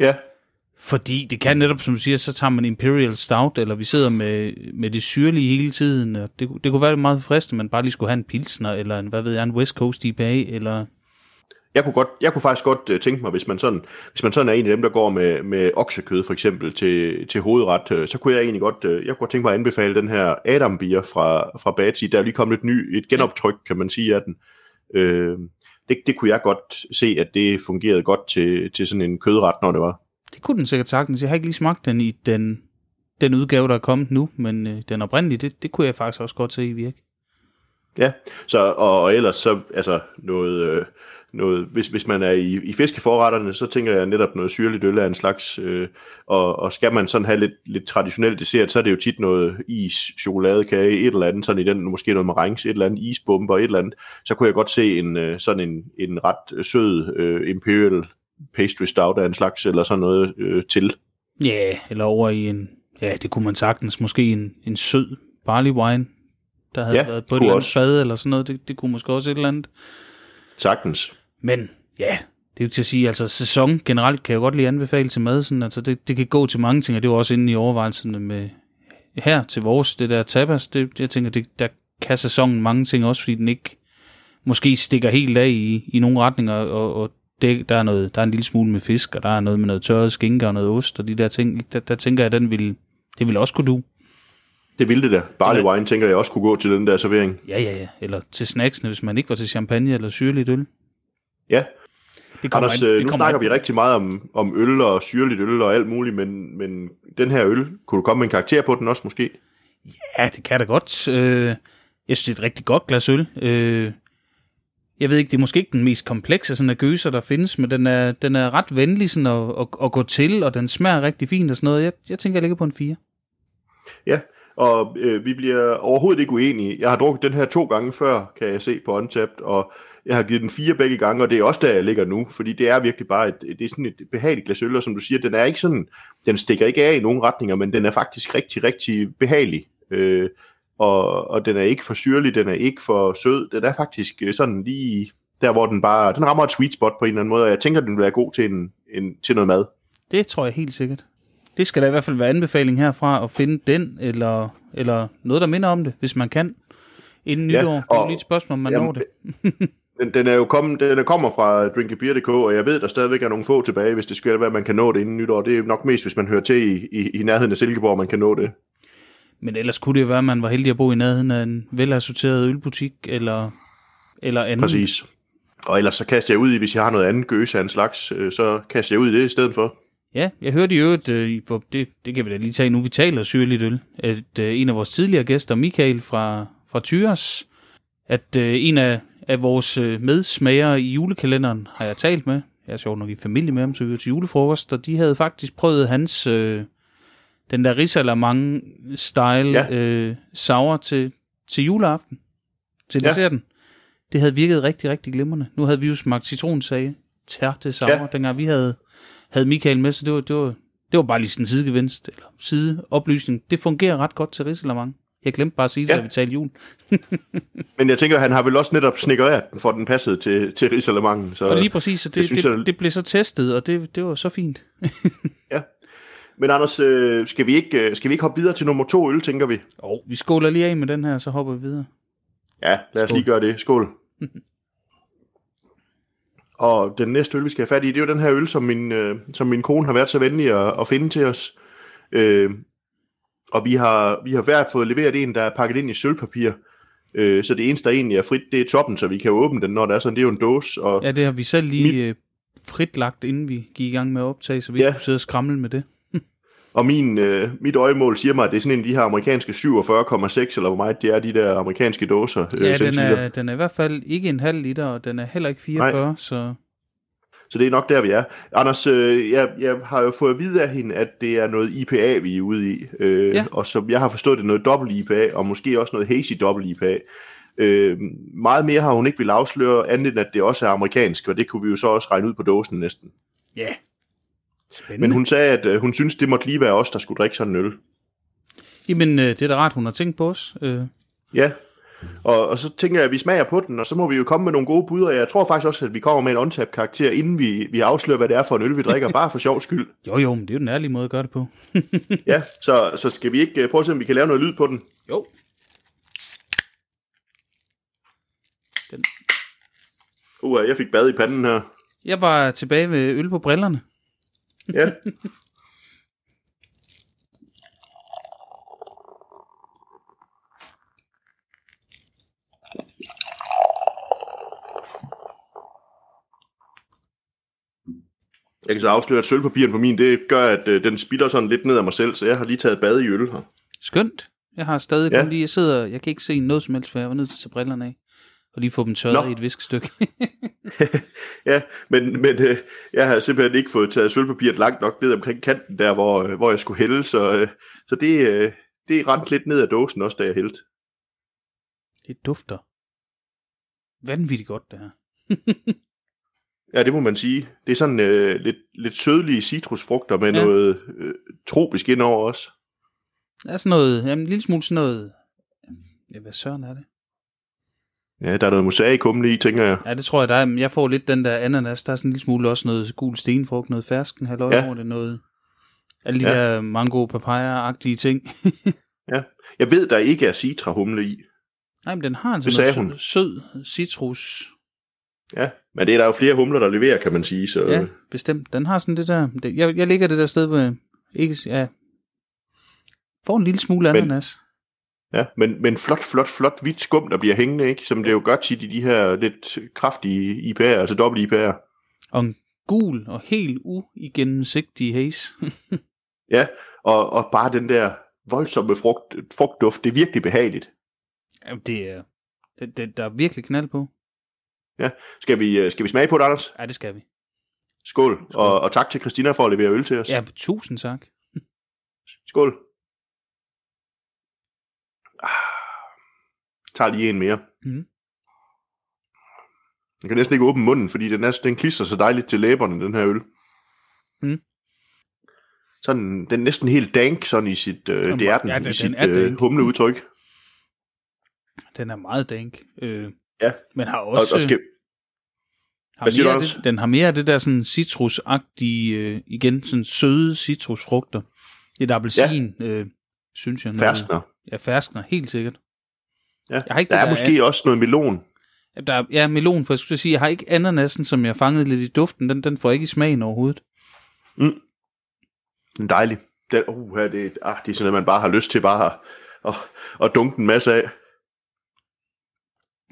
Ja. Fordi det kan netop, som du siger, så tager man Imperial Stout, eller vi sidder med, med det syrlige hele tiden, og det, det kunne være meget fristende, man bare lige skulle have en pilsner, eller en, hvad ved jeg, en West Coast I P A, eller... Jeg kunne, godt, jeg kunne faktisk godt tænke mig, hvis man sådan, hvis man sådan er en af dem, der går med, med oksekød for eksempel til, til hovedret, så kunne jeg egentlig godt, jeg kunne godt tænke mig at anbefale den her Adam Beer fra, fra Batsi. Der er lige kommet et, ny, et genoptryk, kan man sige, af den. Øh, det, det kunne jeg godt se, at det fungerede godt til, til sådan en kødret, når det var. Det kunne den sikkert sagtens. Jeg har ikke lige smagt den i den, den udgave, der er kommet nu, men øh, den oprindelige, det, det kunne jeg faktisk også godt se i virke. Ja, så, og, og ellers så altså noget... Øh, Noget, hvis, hvis man er i, i fiskeforretterne, så tænker jeg netop noget syrligt øl af en slags, øh, og, og skal man sådan have lidt, lidt traditionelt dessert, så er det jo tit noget is, chokoladekage, et eller andet, sådan i den, måske noget marange, et eller andet isbomber, et eller andet, så kunne jeg godt se en, sådan en, en ret sød øh, Imperial Pastry Stout af en slags, eller sådan noget øh, til. Ja, yeah, eller over i en, ja, det kunne man sagtens, måske en, en sød barley wine, der havde ja, været på et eller andet også. Fad, eller sådan noget, det, det kunne måske også et eller andet. Sagtens. Men ja, det er jo til at sige, altså sæson generelt kan jeg godt lige anbefale til mad, sådan, altså det, det kan gå til mange ting, og det var også inde i overvejelserne med her til vores, det der tapas, det, jeg tænker, det, der kan sæsonen mange ting også, fordi den ikke måske stikker helt af i, i nogle retninger, og, og det, der, er noget, der er en lille smule med fisk, og der er noget med noget tørret skinke og noget ost, og de der ting, der, der tænker jeg, den vil, det vil også kunne du. Det ville det der. Barley eller, wine, tænker jeg også kunne gå til den der servering. Ja, ja, ja. Eller til snacksene, hvis man ikke var til champagne eller syrligt øl. Ja. Det kommer Anders, det nu kommer snakker an. Vi rigtig meget om, om øl og syrligt øl og alt muligt, men, men den her øl, kunne du komme med en karakter på den også måske? Ja, det kan da godt. Jeg synes, det er et rigtig godt glas øl. Jeg ved ikke, det er måske ikke den mest komplekse sådan af gøser, der findes, men den er, den er ret venlig sådan at, at, at gå til, og den smager rigtig fint og sådan noget. Jeg, jeg tænker, jeg ligger på en fire. Ja. Og øh, vi bliver overhovedet ikke uenige. Jeg har drukket den her to gange før, kan jeg se på Untapped, og jeg har givet den fire begge gange, og det er også der, jeg ligger nu, fordi det er virkelig bare et, det er sådan et behageligt glas øl, og som du siger, den er ikke sådan, den stikker ikke af i nogen retninger, men den er faktisk rigtig, rigtig behagelig, øh, og, og den er ikke for syrlig, den er ikke for sød, den er faktisk sådan lige der, hvor den bare, den rammer et sweet spot på en eller anden måde, og jeg tænker, den vil være god til, en, en, til noget mad. Det tror jeg helt sikkert. Det skal da i hvert fald være anbefaling herfra at finde den, eller, eller noget, der minder om det, hvis man kan. Inden nytår, ja, og, det er lige et spørgsmål, om man jamen, når det. den, den, er jo kommet, den kommer fra drinkabeer punktum d k, og jeg ved, der stadigvæk er nogle få tilbage, hvis det skal være, at man kan nå det inden nytår. Det er nok mest, hvis man hører til i, i, i nærheden af Silkeborg, man kan nå det. Men ellers kunne det være, at man var heldig at bo i nærheden af en velassorteret ølbutik, eller, eller andet. Præcis. Og ellers så kaster jeg ud i, hvis jeg har noget andet gøs af en slags, så kaster jeg ud i det i stedet for. Ja, jeg hørte i øvrigt, øh, det, det kan vi da lige tage nu, vi taler syrligt øl, at øh, en af vores tidligere gæster, Mikkel fra, fra Tyres, at øh, en af, af vores øh, medsmagere i julekalenderen har jeg talt med. Jeg er sjovt nok i familie med ham, så vi var til julefrokost, og de havde faktisk prøvet hans, øh, den der risalamang-style ja. øh, sour til, til juleaften, til ja. desserten. Det havde virket rigtig, rigtig glimrende. Nu havde vi jo smagt citronsage, tærte sour, ja. dengang vi havde... havde Michael med, så det var, det var, det var bare lige sådan en sidegevinst, eller sideoplysning. Det fungerer ret godt til risalamang. Jeg glemte bare at sige det, ja. da vi talte jul. Men jeg tænker, han har vel også netop snikkeret den, for den passede til, til risalamangen. Så og lige præcis, så det, det, synes, det, jeg... det blev så testet, og det, det var så fint. Ja. Men Anders, øh, skal, vi ikke, øh, skal vi ikke hoppe videre til nummer to øl, tænker vi? Jo, vi skåler lige af med den her, så hopper vi videre. Ja, lad os Skål. lige gøre det. Skål. Og den næste øl, vi skal have fat i, det er jo den her øl, som min, øh, som min kone har været så venlig at, at finde til os. Øh, og vi har, vi har hver fået leveret en, der er pakket ind i sølvpapir. Øh, så det eneste, der egentlig er frit, det er toppen, så vi kan åbne den, når der er sådan. Det er jo en dåse. Og ja, det har vi selv lige mit... fritlagt, inden vi gik i gang med at optage, så vi ja. kunne sidde og skramle med det. Og min, øh, mit øjemål siger mig, at det er sådan en af de her amerikanske syvogfyrre komma seks, eller hvor meget det er, de der amerikanske dåser. Øh, ja, den er, den er i hvert fald ikke en halv liter, og den er heller ikke fireogfyrre, nej. så... Så det er nok der, vi er. Anders, øh, jeg, jeg har jo fået at vide af hende, at det er noget I P A, vi er ude i. Øh, ja. Og som jeg har forstået, det er noget dobbelt I P A, og måske også noget hazy dobbelt I P A. Øh, meget mere har hun ikke vil afsløre, andet end at det også er amerikansk, og det kunne vi jo så også regne ud på dåsen næsten. Ja, yeah. Spændende. Men hun sagde, at øh, hun synes, det måtte lige være os, der skulle drikke sådan en øl. Jamen, øh, det er da rart, hun har tænkt på os. Øh. Ja, og, og så tænker jeg, at vi smager på den, og så må vi jo komme med nogle gode bud, og jeg tror faktisk også, at vi kommer med en untapped karakter, inden vi, vi afslører, hvad det er for en øl, vi drikker, bare for sjov skyld. Jo, jo, men det er jo den ærlige måde at gøre det på. Ja, så, så skal vi ikke prøve at se, om vi kan lave noget lyd på den? Jo. Den. Uh, jeg fik bad i panden her. Jeg var tilbage med øl på brillerne. Ja. Jeg kan så afsløre, at sølvpapiren på min, det gør, at øh, den spilder sådan lidt ned af mig selv, så jeg har lige taget bad i øl her. Skønt. Jeg har stadig ja. kun lige, jeg sidder, jeg kan ikke se noget som helst, for jeg var nødt til at tage brillerne af. Og lige få dem tørret Nå. i et viskestykke. Ja, men, men øh, jeg har simpelthen ikke fået taget sølvpapiret langt nok ned omkring kanten der, hvor, øh, hvor jeg skulle hælde. Så, øh, så det, øh, det rendte lidt ned ad dåsen også, da jeg hældte. Det dufter vanvittigt godt, det her. Ja, det må man sige. Det er sådan øh, lidt, lidt sødlige citrusfrugter med ja. noget øh, tropisk indover også. Der er sådan noget, jamen, en lille smule sådan noget, ja, hvad søren er det? Ja, der er noget mosaic kummel i, tænker jeg. Ja, det tror jeg, der er. Jeg får lidt den der ananas. Der er sådan en lille smule også noget gul stenfrugt, noget fersken, halvøj ja. over det, noget... Alle de ja. der mango, papaya-agtige ting. Ja, jeg ved, der ikke er citra-humle i. Nej, men den har en sådan noget sød citrus. Ja, men det er der jo flere humler, der leverer, kan man sige. Så... Ja, bestemt. Den har sådan det der... Jeg, jeg ligger det der sted, hvor jeg ikke... Ja. Får en lille smule ananas. Men... Ja, men, men flot, flot, flot hvidt skum, der bliver hængende, ikke? Som det jo gør tit i de her lidt kraftige I P A'er, altså dobbelt I P A'er. Og en gul og helt uigennemsigtig haze. Ja, og, og bare den der voldsomme frugt, frugtduft, det er virkelig behageligt. Jamen, det er, det, det, der er virkelig knald på. Ja, skal vi, skal vi smage på det, Anders? Ja, det skal vi. Skål, Skål. Og, og tak til Christina for at levere øl til os. Ja, tusind tak. Skål. Tager lige en mere. Mm. Jeg kan næsten ikke åbne munden, fordi den, er, den klistrer så dejligt til læberne, den her øl. Mm. Sådan, den er næsten helt dank, sådan i sit, øh, den, det er den, ja, den i sit øh, humleudtryk. Den er meget dank. Øh, ja. Men har også... Og, og skal... har mere du, det, den har mere af det der sådan citrusagtige, øh, igen, sådan søde citrusfrugter. Lidt appelsin, ja. øh, synes jeg. Ferskner. Ja, ferskner, helt sikkert. Ja, der det, er der måske er, også noget melon. Ja, der er, ja, melon, for jeg skulle sige, jeg har ikke ananasen, som jeg fangede lidt i duften, den, den får ikke i smagen overhovedet. Mm. Den er dejlig. Den, uh, det, ah, det er sådan, at man bare har lyst til bare at, at, at dunke en masse af.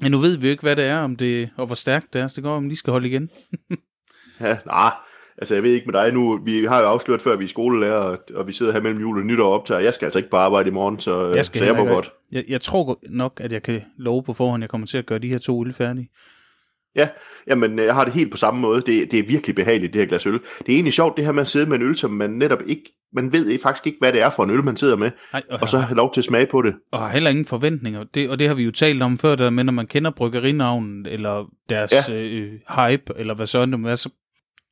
Men nu ved vi jo ikke, hvad det er, om det, og hvor stærkt det er, så det går, om lige skal holde igen. Ja, nej. Altså, jeg ved ikke med dig nu. Vi har jo afsløret før, vi er skolelærer, og vi sidder her mellem jul og nytår og optager. Jeg skal altså ikke bare arbejde i morgen, så jeg, så jeg må godt. Jeg, jeg tror nok, at jeg kan love på forhånd, at jeg kommer til at gøre de her to øl færdige. Ja, jamen, jeg har det helt på samme måde. Det, det er virkelig behageligt, det her glas øl. Det er egentlig sjovt, det her med at sidde med en øl, som man netop ikke... Man ved faktisk ikke, hvad det er for en øl, man sidder med. Ej, og, og så har lov til at smage på det. Og har heller ingen forventninger. Det, og det har vi jo talt om før, der, men når man kender bryggerinavnen, eller deres ja. øh, hype, eller hvad sådan det må være, så...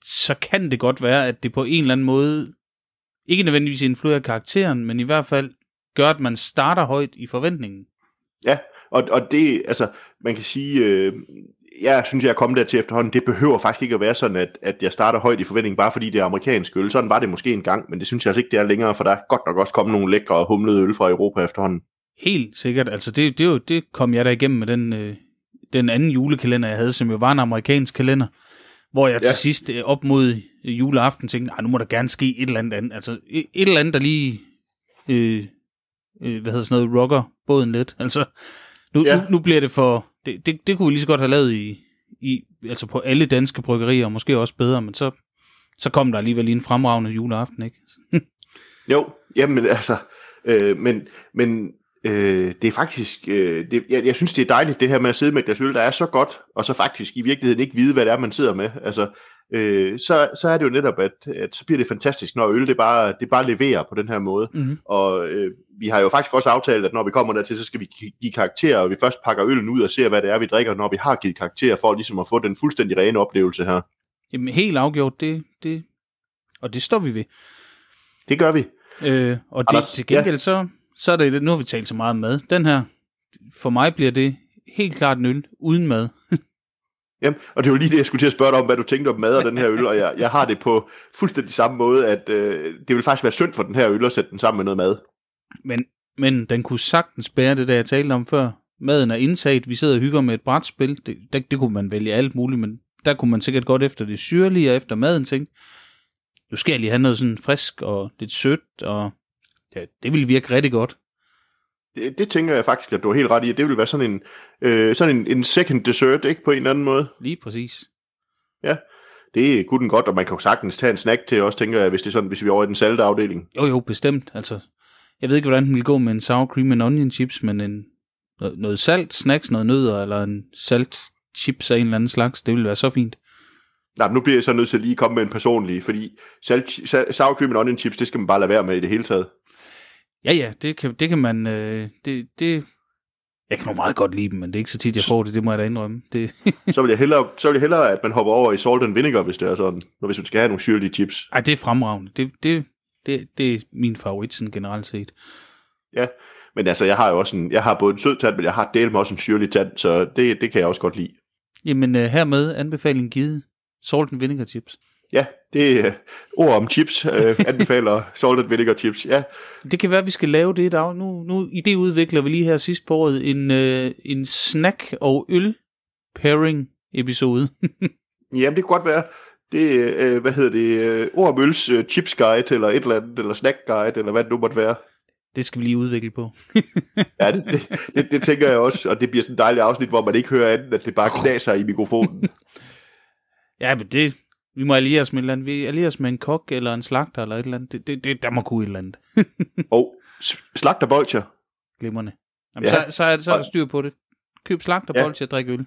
så kan det godt være, at det på en eller anden måde, ikke nødvendigvis influerer karakteren, men i hvert fald gør, at man starter højt i forventningen. Ja, og, og det, altså, man kan sige, øh, jeg synes, jeg er kommet der til efterhånden, det behøver faktisk ikke at være sådan, at, at jeg starter højt i forventningen, bare fordi det er amerikansk øl. Sådan var det måske engang, men det synes jeg altså ikke, det er længere, for der er godt nok også kommet nogle lækre og humlede øl fra Europa efterhånden. Helt sikkert, altså det, det, jo, det kom jeg da igennem med den, øh, den anden julekalender, jeg havde, som jo var en amerikansk kalender. Hvor jeg til ja. sidst op mod juleaften tænkte, nu må der gerne ske et eller andet. Altså et eller andet, der lige, øh, øh, hvad hedder sådan noget, rocker båden lidt. Altså nu, ja. nu, nu bliver det for, det, det, det kunne vi lige så godt have lavet i, i, altså på alle danske bryggerier, og måske også bedre, men så, så kom der alligevel lige en fremragende juleaften, ikke? Jo, jamen altså, øh, men, men øh, det er faktisk, øh, det, jeg, jeg synes det er dejligt det her med at sidde med et glas øl, der er så godt, og så faktisk i virkeligheden ikke vide, hvad det er, man sidder med, altså. Øh, så, så er det jo netop, at, at så bliver det fantastisk, når øl det bare, det bare leverer på den her måde. Mm-hmm. Og øh, vi har jo faktisk også aftalt, at når vi kommer dertil, så skal vi give karakterer, og vi først pakker øllen ud og ser, hvad det er, vi drikker, når vi har givet karakterer, for ligesom at få den fuldstændig rene oplevelse her. Jamen helt afgjort, det, det og det står vi ved. Det gør vi. Øh, og det, Anders, til gengæld, ja. så, så er det, nu har vi talt så meget om mad. Den her, for mig bliver det helt klart en øl uden mad. Jamen, og det var lige det, jeg skulle til at spørge dig om, hvad du tænkte om mad og den her øl, og jeg, jeg har det på fuldstændig samme måde, at øh, det ville faktisk være synd for den her øl at sætte den sammen med noget mad. Men, men den kunne sagtens bære det, der jeg talte om før. Maden er indtaget, vi sidder og hygger med et brætspil, det, det, det kunne man vælge alt muligt, men der kunne man sikkert godt efter det syrlige og efter maden tænke, nu skal jeg lige have noget sådan frisk og lidt sødt, og ja, det ville virke rigtig godt. Det, det tænker jeg faktisk, at du er helt ret i, at det vil være sådan en, øh, sådan en, en second dessert, ikke, på en eller anden måde. Lige præcis. Ja, det kunne den godt, og man kan jo sagtens tage en snack til også, tænker jeg, hvis det er sådan, hvis vi er over i den salte afdeling. Jo, jo, bestemt. Altså, jeg ved ikke, hvordan den vil gå med en sour cream and onion chips, men en, noget, noget salt snacks, noget nødder, eller en salt chips af en eller anden slags, det ville være så fint. Nej, men nu bliver jeg så nødt til at lige komme med en personlig, fordi salt, salt, sour cream and onion chips, det skal man bare lade være med i det hele taget. Ja, ja, det kan, det kan man... Øh, det, det... Jeg kan jo meget godt lide dem, men det er ikke så tit, jeg får det. Det må jeg da indrømme. Det... så, vil jeg hellere, så vil jeg hellere, at man hopper over i salt and vinegar, hvis det er sådan. Når hvis man skal have nogle syrlige chips. Ej, det er fremragende. Det, det, det, det er min favorit, sådan generelt set. Ja, men altså, jeg har jo også en... Jeg har både en sød tand, men jeg har delt med også en syrlig tand, så det, det kan jeg også godt lide. Jamen, hermed anbefaling givet. Salt and vinegar chips. Ja, det er øh, ord om chips, øh, anbefaler salt and vinegar chips, ja. Det kan være, at vi skal lave det i dag. Nu, nu i det udvikler vi lige her sidst på året en, øh, en snack- og øl-pairing-episode. Jamen, det kan godt være. Det øh, hvad hedder det, øh, ord om øls øh, chips-guide, eller et eller andet, eller snack-guide, eller hvad det nu måtte være. Det skal vi lige udvikle på. Ja, det, det, det, det tænker jeg også, og det bliver sådan et dejligt afsnit, hvor man ikke hører andet, at det bare knaser i mikrofonen. Ja, men det... Vi må alliere os med et eller andet. Vi allierer os med en kok eller en slagter eller et eller andet. Det, det, det der må kunne et eller andet. Og oh, slagterbolcher. Glimrende. Jamen, ja. så, så, er det, så er der styr på det. Køb slagterbolcher, ja. Drik øl.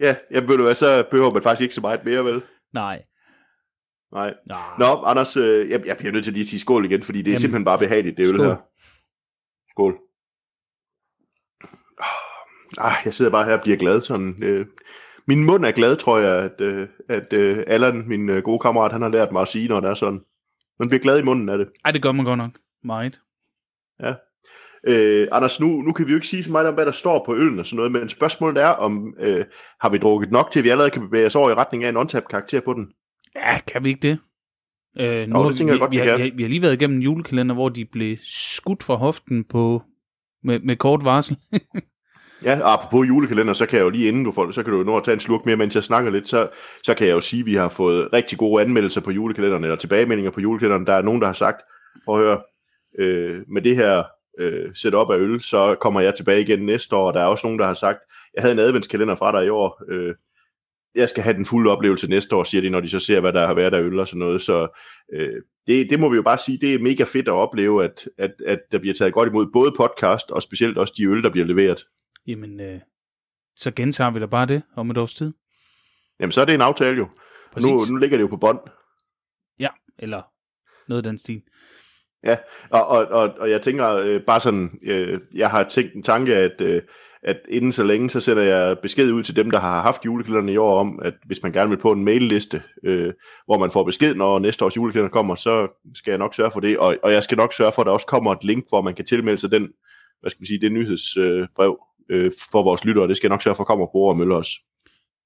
Ja, jeg ved du hvad, så behøver man faktisk ikke så meget mere, vel? Nej. Nej. Nå, Nå Anders, jeg, jeg bliver nødt til lige at sige skål igen, fordi det er Jamen, simpelthen bare behageligt, det øl skål. Her. Skål. Ah, jeg sidder bare her og bliver glad sådan... Øh. Min mund er glad, tror jeg, at, at, at Allan, min gode kammerat, han har lært mig at sige, når det er sådan. Man bliver glad i munden af det. Ej, det gør man godt nok. Meget. Ja. Øh, Anders, nu, nu kan vi jo ikke sige så meget om, hvad der står på øllen og sådan noget, men spørgsmålet er, om øh, har vi drukket nok til, at vi allerede kan bevæge os over i retning af en untapped karakter på den? Ja, kan vi ikke det? Øh, nu Nå, det tænker vi, jeg godt, vi, vi, har, vi, har, vi har lige været igennem en julekalender, hvor de blev skudt fra hoften på, med, med kort varsel. Ja, og apropos julekalender, så kan jeg jo lige inden du får, så kan du jo nå at tage en slurk mere, mens jeg snakker lidt, så, så kan jeg jo sige, at vi har fået rigtig gode anmeldelser på julekalenderen, eller tilbagemeldinger på julekalenderen. Der er nogen, der har sagt, prøv at høre, øh, med det her øh, setup af øl, så kommer jeg tilbage igen næste år, og der er også nogen, der har sagt, jeg havde en adventskalender fra dig i år, øh, jeg skal have den fulde oplevelse næste år, siger de, når de så ser, hvad der har været af øl og sådan noget, så øh, det, det må vi jo bare sige, det er mega fedt at opleve, at, at, at der bliver taget godt imod både podcast, og specielt også de øl, der bliver leveret. Jamen, øh, så gentager vi da bare det om et års tid. Jamen, så er det en aftale jo. Nu, nu ligger det jo på bånd. Ja, eller noget af den stil. Ja, og, og, og, og jeg tænker øh, bare sådan, øh, jeg har tænkt en tanke, at, øh, at inden så længe, så sender jeg besked ud til dem, der har haft julekalenderne i år om, at hvis man gerne vil på en mailliste, øh, hvor man får besked, når næste års julekalender kommer, så skal jeg nok sørge for det, og, og jeg skal nok sørge for, at der også kommer et link, hvor man kan tilmelde sig den, hvad skal man sige, det nyhedsbrev, øh, for vores lyttere, det skal nok sørge for at komme og bruge og mølle os.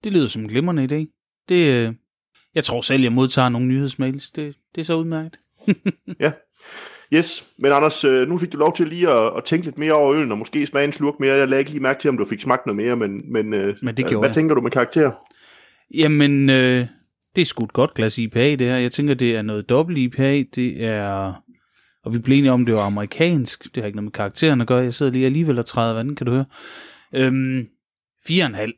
Det lyder som en glimrende idé. Det, jeg tror selv, jeg modtager nogle nyhedsmails. Det, det er så udmærket. Ja. Yes. Men Anders, nu fik du lov til lige at, at tænke lidt mere over øllen, og måske smage en slurk mere. Jeg lagde ikke lige mærke til, om du fik smagt noget mere, men, men, men det hvad jeg. Tænker du med karakter? Jamen, øh, det er sgu et godt glas I P A, det her. Jeg tænker, det er noget dobbelt I P A. Det er... Og vi blev enige om, det var amerikansk. Det har ikke noget med karaktererne at gøre. Jeg sidder lige alligevel og træder vandet, kan du høre. Øhm, fire komma fem.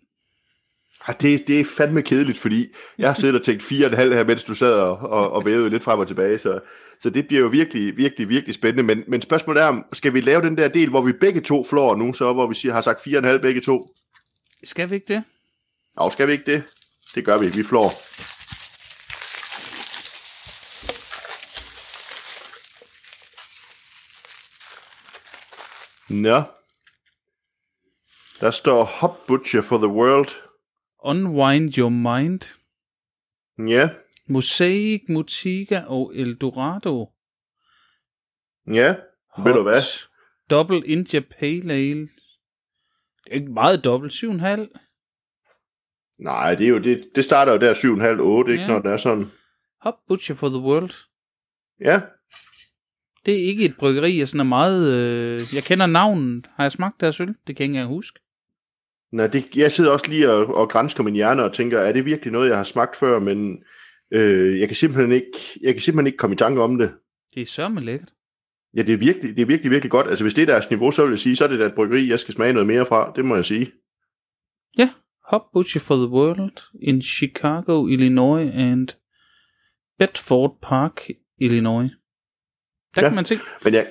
Det, det er fandme kedeligt, fordi jeg har siddet og tænkt fire og en halv her, mens du sad og, og, og vævede lidt frem og tilbage, så, så det bliver jo virkelig, virkelig, virkelig spændende, men, men spørgsmålet er, skal vi lave den der del, hvor vi begge to flår nu, så hvor vi siger, har sagt fire og en halv begge to? Skal vi ikke det? Nå, skal vi ikke det? Det gør vi, vi flår. Nå. Der står Hop Butcher for the World. Unwind your mind. Ja. Yeah. Mosaic, Motueka og Eldorado. Ja, yeah. Ved du hvad? Double India Pale Ale. Det er ikke meget dobbelt, syv komma fem. Nej, det, er jo, det, det starter jo der syv komma fem otte, yeah. Ikke, når det er sådan. Hop Butcher for the World. Ja. Yeah. Det er ikke et bryggeri, jeg sådan er meget... Øh... Jeg kender navnet. Har jeg smagt deres øl? Det kan jeg ikke huske. Nej, det, jeg sidder også lige og, og grænsker min hjerne og tænker, er det virkelig noget, jeg har smagt før? Men øh, jeg, kan simpelthen ikke, jeg kan simpelthen ikke komme i tanke om det. Det er sørme lækkert. Ja, det er, virkelig, det er virkelig, virkelig godt. Altså, hvis det er deres niveau, så vil jeg sige, så er det der et bryggeri, jeg skal smage noget mere fra. Det må jeg sige. Ja, Hop Butcher for the World in Chicago, Illinois and Bedford Park, Illinois. Der ja, kan man se. Men jeg,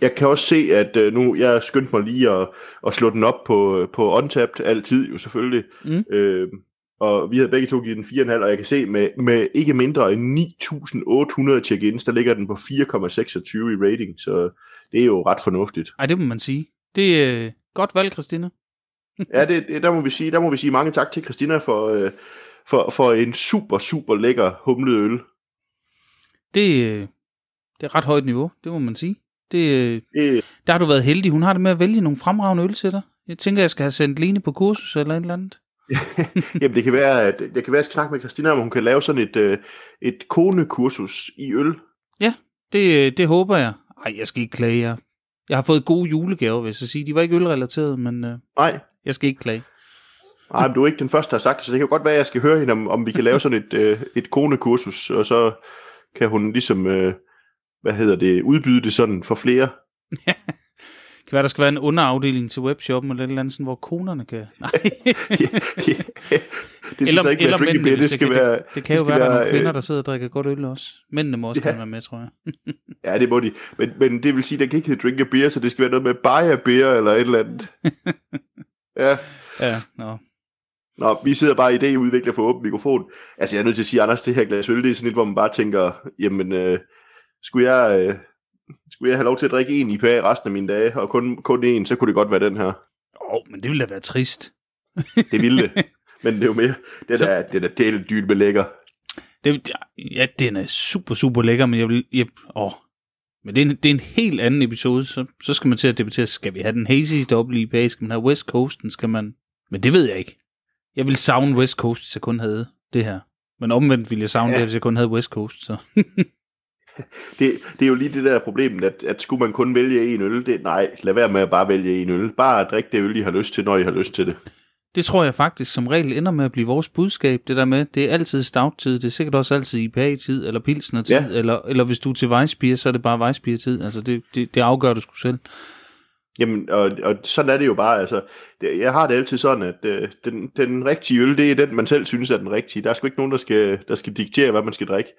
jeg kan også se, at øh, nu, jeg skyndte mig lige at, at slå den op på, på Untapped altid, jo selvfølgelig. Mm. Øh, og vi havde begge to givet den fire komma fem, og jeg kan se, med, med ikke mindre end ni tusind otte hundrede check-ins, der ligger den på fire komma seksogtyve i rating, så det er jo ret fornuftigt. Ej, det må man sige. Det er øh, godt valg, Christina. Ja, det, det, der, må vi sige, der må vi sige mange tak til Christina for, øh, for, for en super, super lækker humlet øl. Det øh... Det er ret højt niveau, det må man sige. Det, det... Der har du været heldig. Hun har det med at vælge nogle fremragende øl til dig. Jeg tænker, jeg skal have sendt Lene på kursus eller et eller andet. Jamen, det kan være, at jeg kan være at snakke med Christina, om hun kan lave sådan et, et konekursus i øl. Ja, det, det håber jeg. Ej, jeg skal ikke klage. Jeg, jeg har fået gode julegaver, hvis jeg siger. De var ikke ølrelateret, men øh, Nej. Jeg skal ikke klage. Nej, men du er ikke den første, der har sagt det, så det kan godt være, at jeg skal høre hende, om, om vi kan lave sådan et, øh, et konekursus, og så kan hun ligesom... Øh, hvad hedder det, udbyde det sådan for flere. Ja, det kan være, der skal være en underafdeling til webshoppen, eller et eller andet, sådan, hvor konerne kan... Nej. ja, ja. Det synes jeg ikke, at drinking beer, det skal være... Det, det, det kan det jo være, der være, nogle kvinder, der sidder og drikker godt øl også. Mændene må også ja. Gerne være med, tror jeg. ja, det må de. Men, men det vil sige, at der kan ikke hedde drinking beer, så det skal være noget med buyer beer, eller et eller andet. ja. Ja, nå. Nå, vi sidder bare i det, udvikler for åben mikrofon. Altså, jeg er nødt til at sige, Anders, det her glas øl, det er sådan lidt, hvor man bare tænker, jamen... Øh, Skulle jeg, øh, skulle jeg have lov til at drikke en I P A resten af mine dage, og kun, kun en, så kunne det godt være den her. Åh, oh, men det ville da være trist. det ville det, men det er jo mere. Det så... der, det der delt dyrt med lækker. Det, ja, den er super, super lækker, men jeg vil... Jeg, åh, men det er, en, det er en helt anden episode, så, så skal man til at debattere, skal vi have den hazy dobbelt I P A, skal man have West Coasten, skal man... Men det ved jeg ikke. Jeg vil savne West Coast, hvis jeg kun havde det her. Men omvendt ville jeg savne ja. Det her, hvis jeg kun havde West Coast, så... Det, det er jo lige det der problem, at, at skulle man kun vælge en øl, det, nej, lad være med at bare vælge en øl. Bare drik det øl, I har lyst til, når I har lyst til det. Det tror jeg faktisk som regel ender med at blive vores budskab, det der med, det er altid stout-tid, det er sikkert også altid I P A-tid, eller pilsner-tid, ja. eller, eller hvis du er til Weissbier, så er det bare Weissbier-tid, altså det, det, det afgør du sgu selv. Jamen, og, og sådan er det jo bare, altså, det, jeg har det altid sådan, at øh, den, den rigtige øl, det er den, man selv synes er den rigtige. Der er sgu ikke nogen, der skal, der skal diktere, hvad man skal drikke.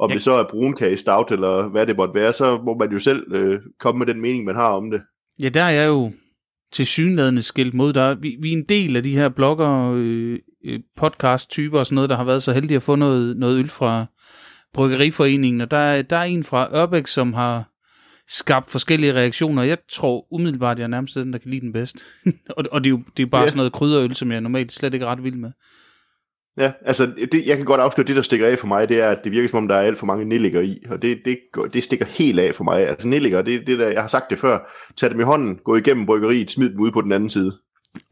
Om det så er brunkage, stout eller hvad det måtte være, så må man jo selv øh, komme med den mening, man har om det. Ja, der er jeg jo tilsyneladende skilt mod dig. Vi, vi er en del af de her blogger, øh, podcast-typer og sådan noget, der har været så heldige at få noget, noget øl fra Bryggeriforeningen. Og der, der er en fra Ørbæk, som har skabt forskellige reaktioner. Jeg tror umiddelbart, at jeg er nærmest den, der kan lide den bedst. og og det, er jo, det er bare yeah. sådan noget krydderøl, som jeg normalt slet ikke er ret vild med. Ja, altså, det, jeg kan godt afsløre, det, der stikker af for mig, det er, at det virker, som om der er alt for mange nelliker i, og det, det, det stikker helt af for mig. Altså, nelliker, det det der, jeg har sagt det før, tag dem i hånden, gå igennem bryggeriet, smid dem ud på den anden side.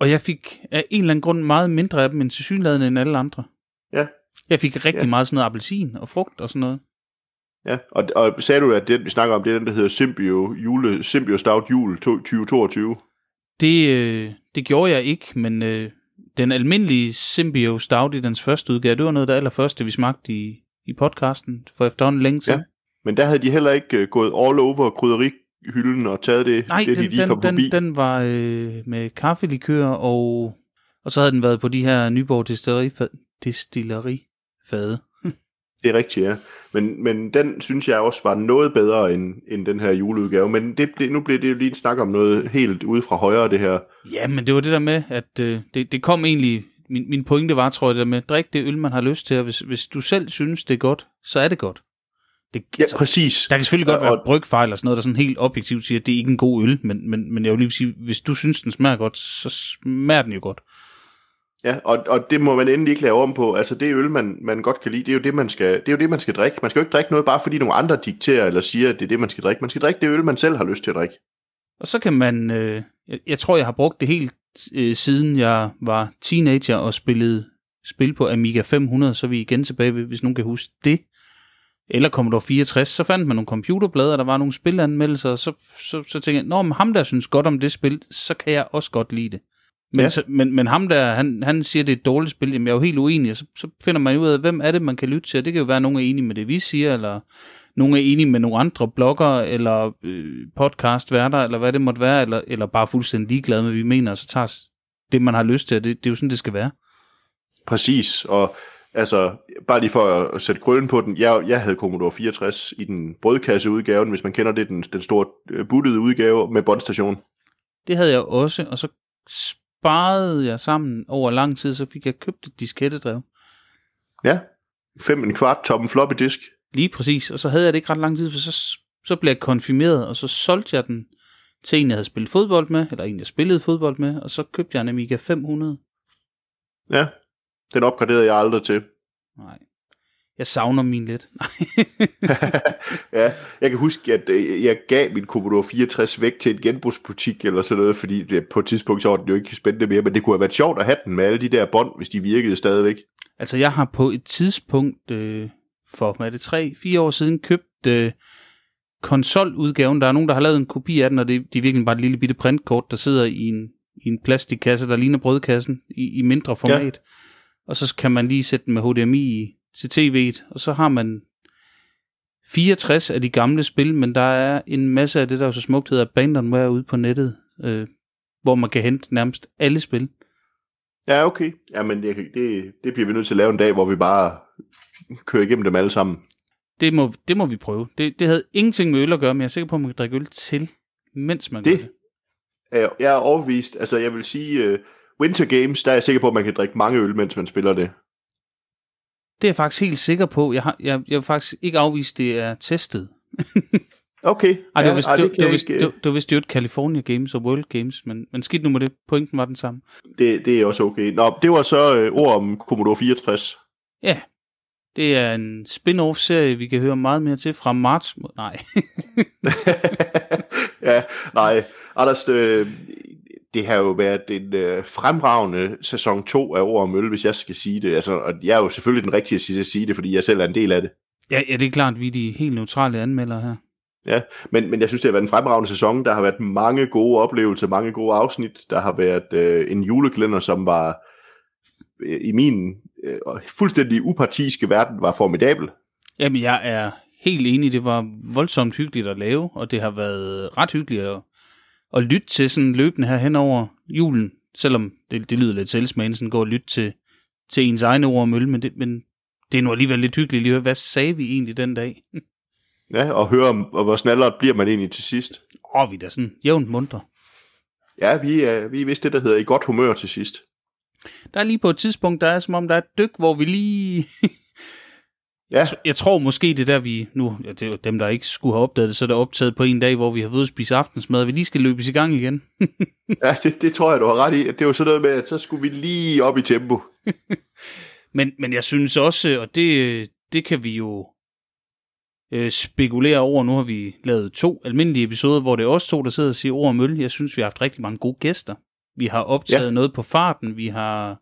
Og jeg fik af en eller anden grund meget mindre af dem, end tilsyneladende end alle andre. Ja. Jeg fik rigtig ja. meget sådan noget appelsin og frugt og sådan noget. Ja, og, og sagde du, at det, vi snakker om, det er den, der hedder Symbio, jule, Symbio Stout Jule tyve toogtyve? Det, det gjorde jeg ikke, men... Øh... Den almindelige Symbio Stout i dens første udgave, det var noget af det allerførste, vi smagte i, i podcasten for efterhånden længe siden. Ja, men der havde de heller ikke uh, gået all over krydderihylden og taget det, nej, det den, de lige den, kom den, forbi. Nej, den var øh, med kaffelikør og, Og så havde den været på de her Nyborg Distilleri-fade. Det er rigtigt, ja. Men, men den synes jeg også var noget bedre end, end den her juleudgave. Men det, det, nu blev det jo lige en snak om noget helt ude fra højre, det her. Ja, men det var det der med, at øh, det, det kom egentlig... Min, min pointe var, tror jeg, det der med, drik det øl, man har lyst til. Og hvis, hvis du selv synes, det er godt, så er det godt. Det, ja, altså, præcis. Der kan selvfølgelig godt og, være brygfejl og sådan noget, der sådan helt objektivt siger, at det er ikke en god øl. Men, men, men jeg vil lige sige, hvis du synes, den smager godt, så smager den jo godt. Ja, og, og det må man endelig ikke lave om på. Altså det øl, man, man godt kan lide, det er jo det, man skal, det er jo det, man skal drikke. Man skal jo ikke drikke noget, bare fordi nogle andre dikterer eller siger, at det er det, man skal drikke. Man skal drikke det øl, man selv har lyst til at drikke. Og så kan man... Øh, jeg, jeg tror, jeg har brugt det helt øh, siden jeg var teenager og spillede spil på Amiga fem hundrede, så vi igen tilbage ved, hvis nogen kan huske det. Eller Commodore fireogtres, så fandt man nogle computerblader, og der var nogle spilanmeldelser, og så, så, så tænkte jeg, nå, men ham der synes godt om det spil, så kan jeg også godt lide det. Men, ja. så, men, men ham der, han, han siger, det er et dårligt spil, jamen jeg er jo helt uenig, og så, så finder man ud af, hvem er det, man kan lytte til, og det kan jo være, at nogen er enige med det, vi siger, eller nogen er enige med nogle andre bloggere, eller øh, podcastværter, eller hvad det måtte være, eller, eller bare fuldstændig ligeglade med, hvad vi mener, og så tager det, man har lyst til, det, det er jo sådan, det skal være. Præcis, og altså, bare lige for at sætte krøllen på den, jeg, jeg havde Commodore fireogtres i den brødkasseudgaven, hvis man kender det, den, den store buttede udgave med båndstation. Det havde jeg også, og så sparede jeg sammen over lang tid, så fik jeg købt et diskettedrev. Ja, fem en kvart toppen floppy disk. Lige præcis, og så havde jeg det ikke ret lang tid, for så, så blev jeg konfirmeret, og så solgte jeg den til en, jeg havde spillet fodbold med, eller en, jeg spillede fodbold med, og så købte jeg en Amiga fem hundrede. Ja. Den opgraderede jeg aldrig til. Nej. Jeg savner min lidt. Ja, jeg kan huske, at jeg gav min Commodore fireogtres væk til en genbrugsbutik eller sådan noget, fordi på et tidspunkt så var den jo ikke spændende mere, men det kunne have været sjovt at have den med alle de der bånd, hvis de virkede stadigvæk. Altså jeg har på et tidspunkt øh, for, hvad er det, tre, fire år siden købt øh, konsoludgaven. Der er nogen, der har lavet en kopi af den, og det, det er virkelig bare et lille bitte printkort, der sidder i en, i en plastikkasse, der ligner brødkassen i, i mindre format. Ja. Og så kan man lige sætte den med H D M I til tv'et, og så har man fireogtres af de gamle spil, men der er en masse af det, der så smukt hedder abandonware ude på nettet, øh, hvor man kan hente nærmest alle spil. Ja, okay. Jamen, det, det, det bliver vi nødt til at lave en dag, hvor vi bare kører igennem dem alle sammen. Det må, det må vi prøve. Det, det havde ingenting med øl at gøre, men jeg er sikker på, at man kan drikke øl til, mens man det gør det. Er, jeg er overbevist. Altså, jeg vil sige... Øh, Winter Games, der er jeg sikker på, at man kan drikke mange øl, mens man spiller det. Det er jeg faktisk helt sikker på. Jeg har, jeg, jeg vil faktisk ikke afvise, det er testet. Okay. Ej, det var vist jo et California Games og World Games, men, men skidt nu med det. Pointen var den samme. Det, det er også okay. Nå, det var så øh, ord om Commodore fireogtres. Ja. Det er en spin-off-serie, vi kan høre meget mere til fra marts. Nej. Ja, nej. Anders... Øh... Det har jo været en øh, fremragende sæson to af År og Møl, hvis jeg skal sige det. Altså, og jeg er jo selvfølgelig den rigtige til at sige det, fordi jeg selv er en del af det. Ja, ja, det er klart, at vi er de helt neutrale anmeldere her. Ja, men, men jeg synes, det har været en fremragende sæson. Der har været mange gode oplevelser, mange gode afsnit. Der har været øh, en julekalender, som var øh, i min øh, fuldstændig upartiske verden, var formidabel. Jamen, jeg er helt enig. Det var voldsomt hyggeligt at lave, og det har været ret hyggeligt at og lytte til sådan løbende her hen over julen, selvom det, det lyder lidt selvsmagende, sådan går og lytte til, til ens egne ord og mølle, men det, men det er nu alligevel lidt hyggeligt lige at høre, hvad sagde vi egentlig den dag? Ja, og høre om, og hvor snallert bliver man egentlig til sidst. Åh, vi er da sådan jævnt munter. Ja, vi er, vi er vist det, der hedder i godt humør til sidst. Der er lige på et tidspunkt, der er som om, der er et dyk, hvor vi lige... Ja. Jeg tror måske det der, vi nu, ja, det dem der ikke skulle have opdaget det, så er det optaget på en dag, hvor vi har været at spise aftensmad, og vi lige skal løbes i gang igen. Ja, det, det tror jeg, du har ret i. Det er jo sådan noget med, at så skulle vi lige op i tempo. men, men jeg synes også, og det, det kan vi jo øh, spekulere over, nu har vi lavet to almindelige episoder, hvor det er os to, der sidder og siger ord og møl. Jeg synes, vi har haft rigtig mange gode gæster. Vi har optaget ja. noget på farten, vi har...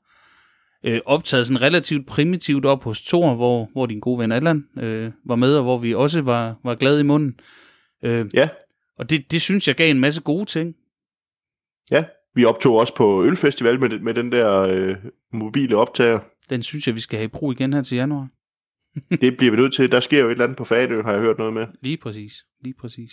Øh, optaget sådan relativt primitivt op hos Thor, hvor, hvor din gode ven Allan øh, var med, og hvor vi også var, var glade i munden. Øh, ja. Og det, det synes jeg gav en masse gode ting. Ja, vi optog også på Ølfestival med, med den der øh, mobile optager. Den synes jeg, vi skal have i brug igen her til januar. Det bliver vi nødt til. Der sker jo et eller andet på Fagø, har jeg hørt noget med. Lige præcis, lige præcis.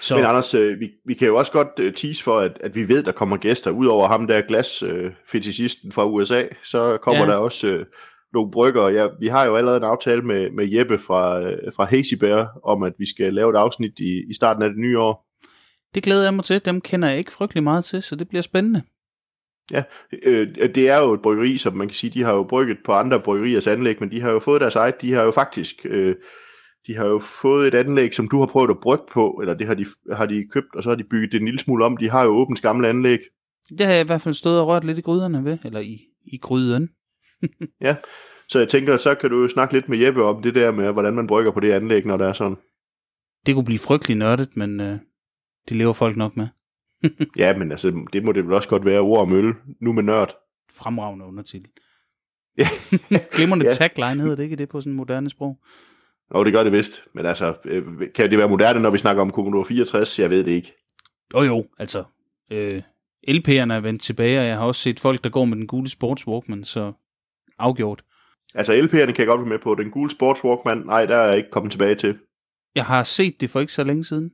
Så... Men Anders, øh, vi, vi kan jo også godt øh, tease for, at, at vi ved, der kommer gæster. Udover ham der glasfetishisten øh, fra U S A, så kommer ja. der også øh, nogle brygger. Ja, vi har jo allerede en aftale med, med Jeppe fra, øh, fra Hazy Bear om, at vi skal lave et afsnit i, i starten af det nye år. Det glæder jeg mig til. Dem kender jeg ikke frygtelig meget til, så det bliver spændende. Ja, øh, det er jo et bryggeri, som man kan sige, de har jo brygget på andre bryggeriers anlæg, men de har jo fået deres eget, de har jo faktisk, øh, de har jo fået et anlæg, som du har prøvet at brygge på, eller det har de, har de købt, og så har de bygget det en lille smule om, de har jo åbent gamle anlæg. Det har jeg i hvert fald stået og rørt lidt i gryderne ved, eller i, i gryden. Ja, så jeg tænker, så kan du jo snakke lidt med Jeppe om det der med, hvordan man brygger på det anlæg, når det er sådan. Det kunne blive frygtelig nørdet, men øh, det lever folk nok med. Ja, men altså, det må det vel også godt være. År og Møl, nu med nørd. Fremragende undertitel. Ja. Glimrende ja. Tagline hedder det ikke det på sådan moderne sprog. Nå, det gør det vist. Men altså, kan det være moderne, når vi snakker om Commodore fireogtres? Jeg ved det ikke. Jo jo, altså øh, L P'erne er vendt tilbage, og jeg har også set folk, der går med den gule Sports Walkman, så afgjort. Altså L P'erne kan jeg godt være med på. Den gule Sports Walkman, nej, der er jeg ikke kommet tilbage til. Jeg har set det for ikke så længe siden.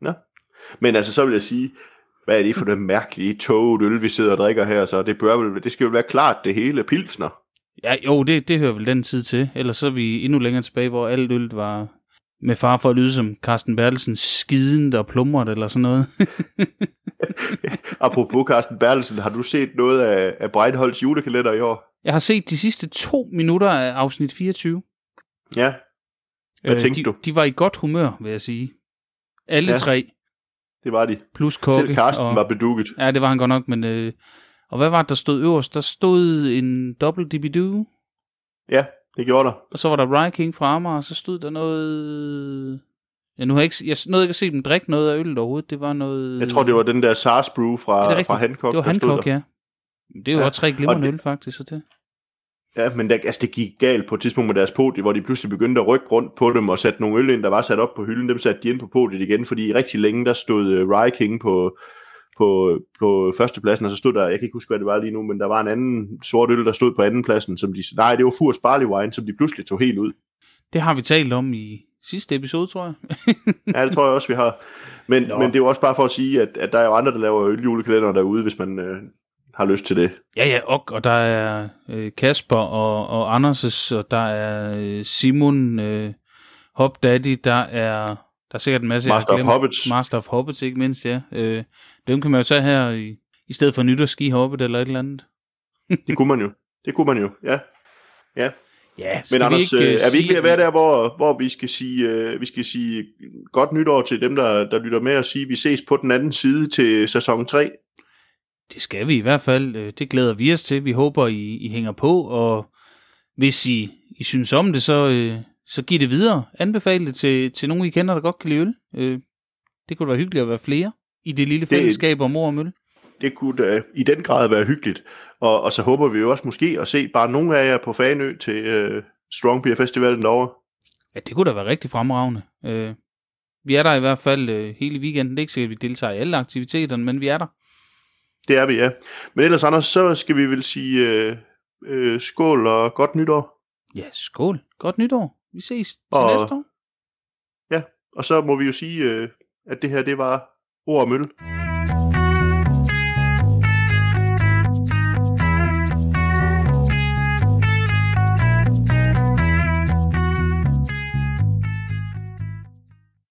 Nå. Men altså, så vil jeg sige, hvad er det for det mærkelige tåget øl, vi sidder og drikker her, så det, bør vel, det skal jo være klart, det hele pilsner. Ja, jo, det, det hører vel den tid til, ellers så er vi endnu længere tilbage, hvor alt øl var med far for at lyde som Carsten Bertelsen skidende og plumret eller sådan noget. Apropos Carsten Bertelsen, har du set noget af, af Breinholds julekalender i år? Jeg har set de sidste to minutter af afsnit fireogtyve. Ja, hvad øh, tænkte de, du? De var i godt humør, vil jeg sige. Alle ja. tre. Det var de. Plus Kokke. Selv Carsten og, var bedugget. Ja, det var han godt nok, men... Øh, og hvad var det, der stod øverst? Der stod en dobbelt dibidoo. Ja, det gjorde der. Og så var der Rai King fra Amager, og så stod der noget... Ja, nu har jeg ikke, jeg nåede ikke at se dem drikke noget af øl overhovedet. Det var noget... Jeg tror, det var den der S A R S brew fra, fra Hancock. Det var Hancock, ja. Det er jo ja. også tre glimrende øl, faktisk. Så det. Ja, men der, altså, det gik galt på et tidspunkt med deres podie, hvor de pludselig begyndte at rykke rundt på dem og satte nogle øl ind, der var sat op på hylden. Dem satte de ind på podiet igen, fordi rigtig længe der stod uh, Rai King på, på, på førstepladsen, og så stod der, jeg kan ikke huske, hvad det var lige nu, men der var en anden sort øl, der stod på andenpladsen, som de, nej, det var Furs Barley Wine, som de pludselig tog helt ud. Det har vi talt om i sidste episode, tror jeg. Ja, det tror jeg også, vi har. Men, men det er jo også bare for at sige, at, at der er jo andre, der laver julekalender derude, hvis man... Øh, har lyst til det. Ja, ja, og, og der er øh, Kasper og, og Anders, og der er øh, Simon, øh, Hop Daddy, der er, der er sikkert en masse... Master of Hobbits. Master of Hobbits, ikke mindst, ja. Øh, dem kan man jo tage her, i, i stedet for nytårsski hoppet eller et eller andet. Det kunne man jo. Det kunne man jo, ja. Ja, ja men Anders, vi øh, er vi ikke ved at være der, hvor, hvor vi, skal sige, øh, vi skal sige godt nytår til dem, der, der lytter med og sige, vi ses på den anden side til sæson tre. Det skal vi i hvert fald. Det glæder vi os til. Vi håber, I, I hænger på, og hvis I, I synes om det, så, så giv det videre. Anbefale det til, til nogen, I kender, der godt kan lide øl. Det kunne være hyggeligt at være flere i det lille fællesskab om År og Møl. Det kunne da i den grad være hyggeligt. Og, og så håber vi jo også måske at se bare nogle af jer på Fanø til uh, Strong Beer Festivalen derovre. Ja, det kunne da være rigtig fremragende. Uh, vi er der i hvert fald uh, hele weekenden. Det er ikke sikkert, at vi deltager i alle aktiviteterne, men vi er der. Det er vi, ja. Men ellers, Anders, så skal vi vel sige øh, øh, skål og godt nytår. Ja, skål. Godt nytår. Vi ses til og, næste år. Ja, og så må vi jo sige, øh, at det her, det var År og Møl.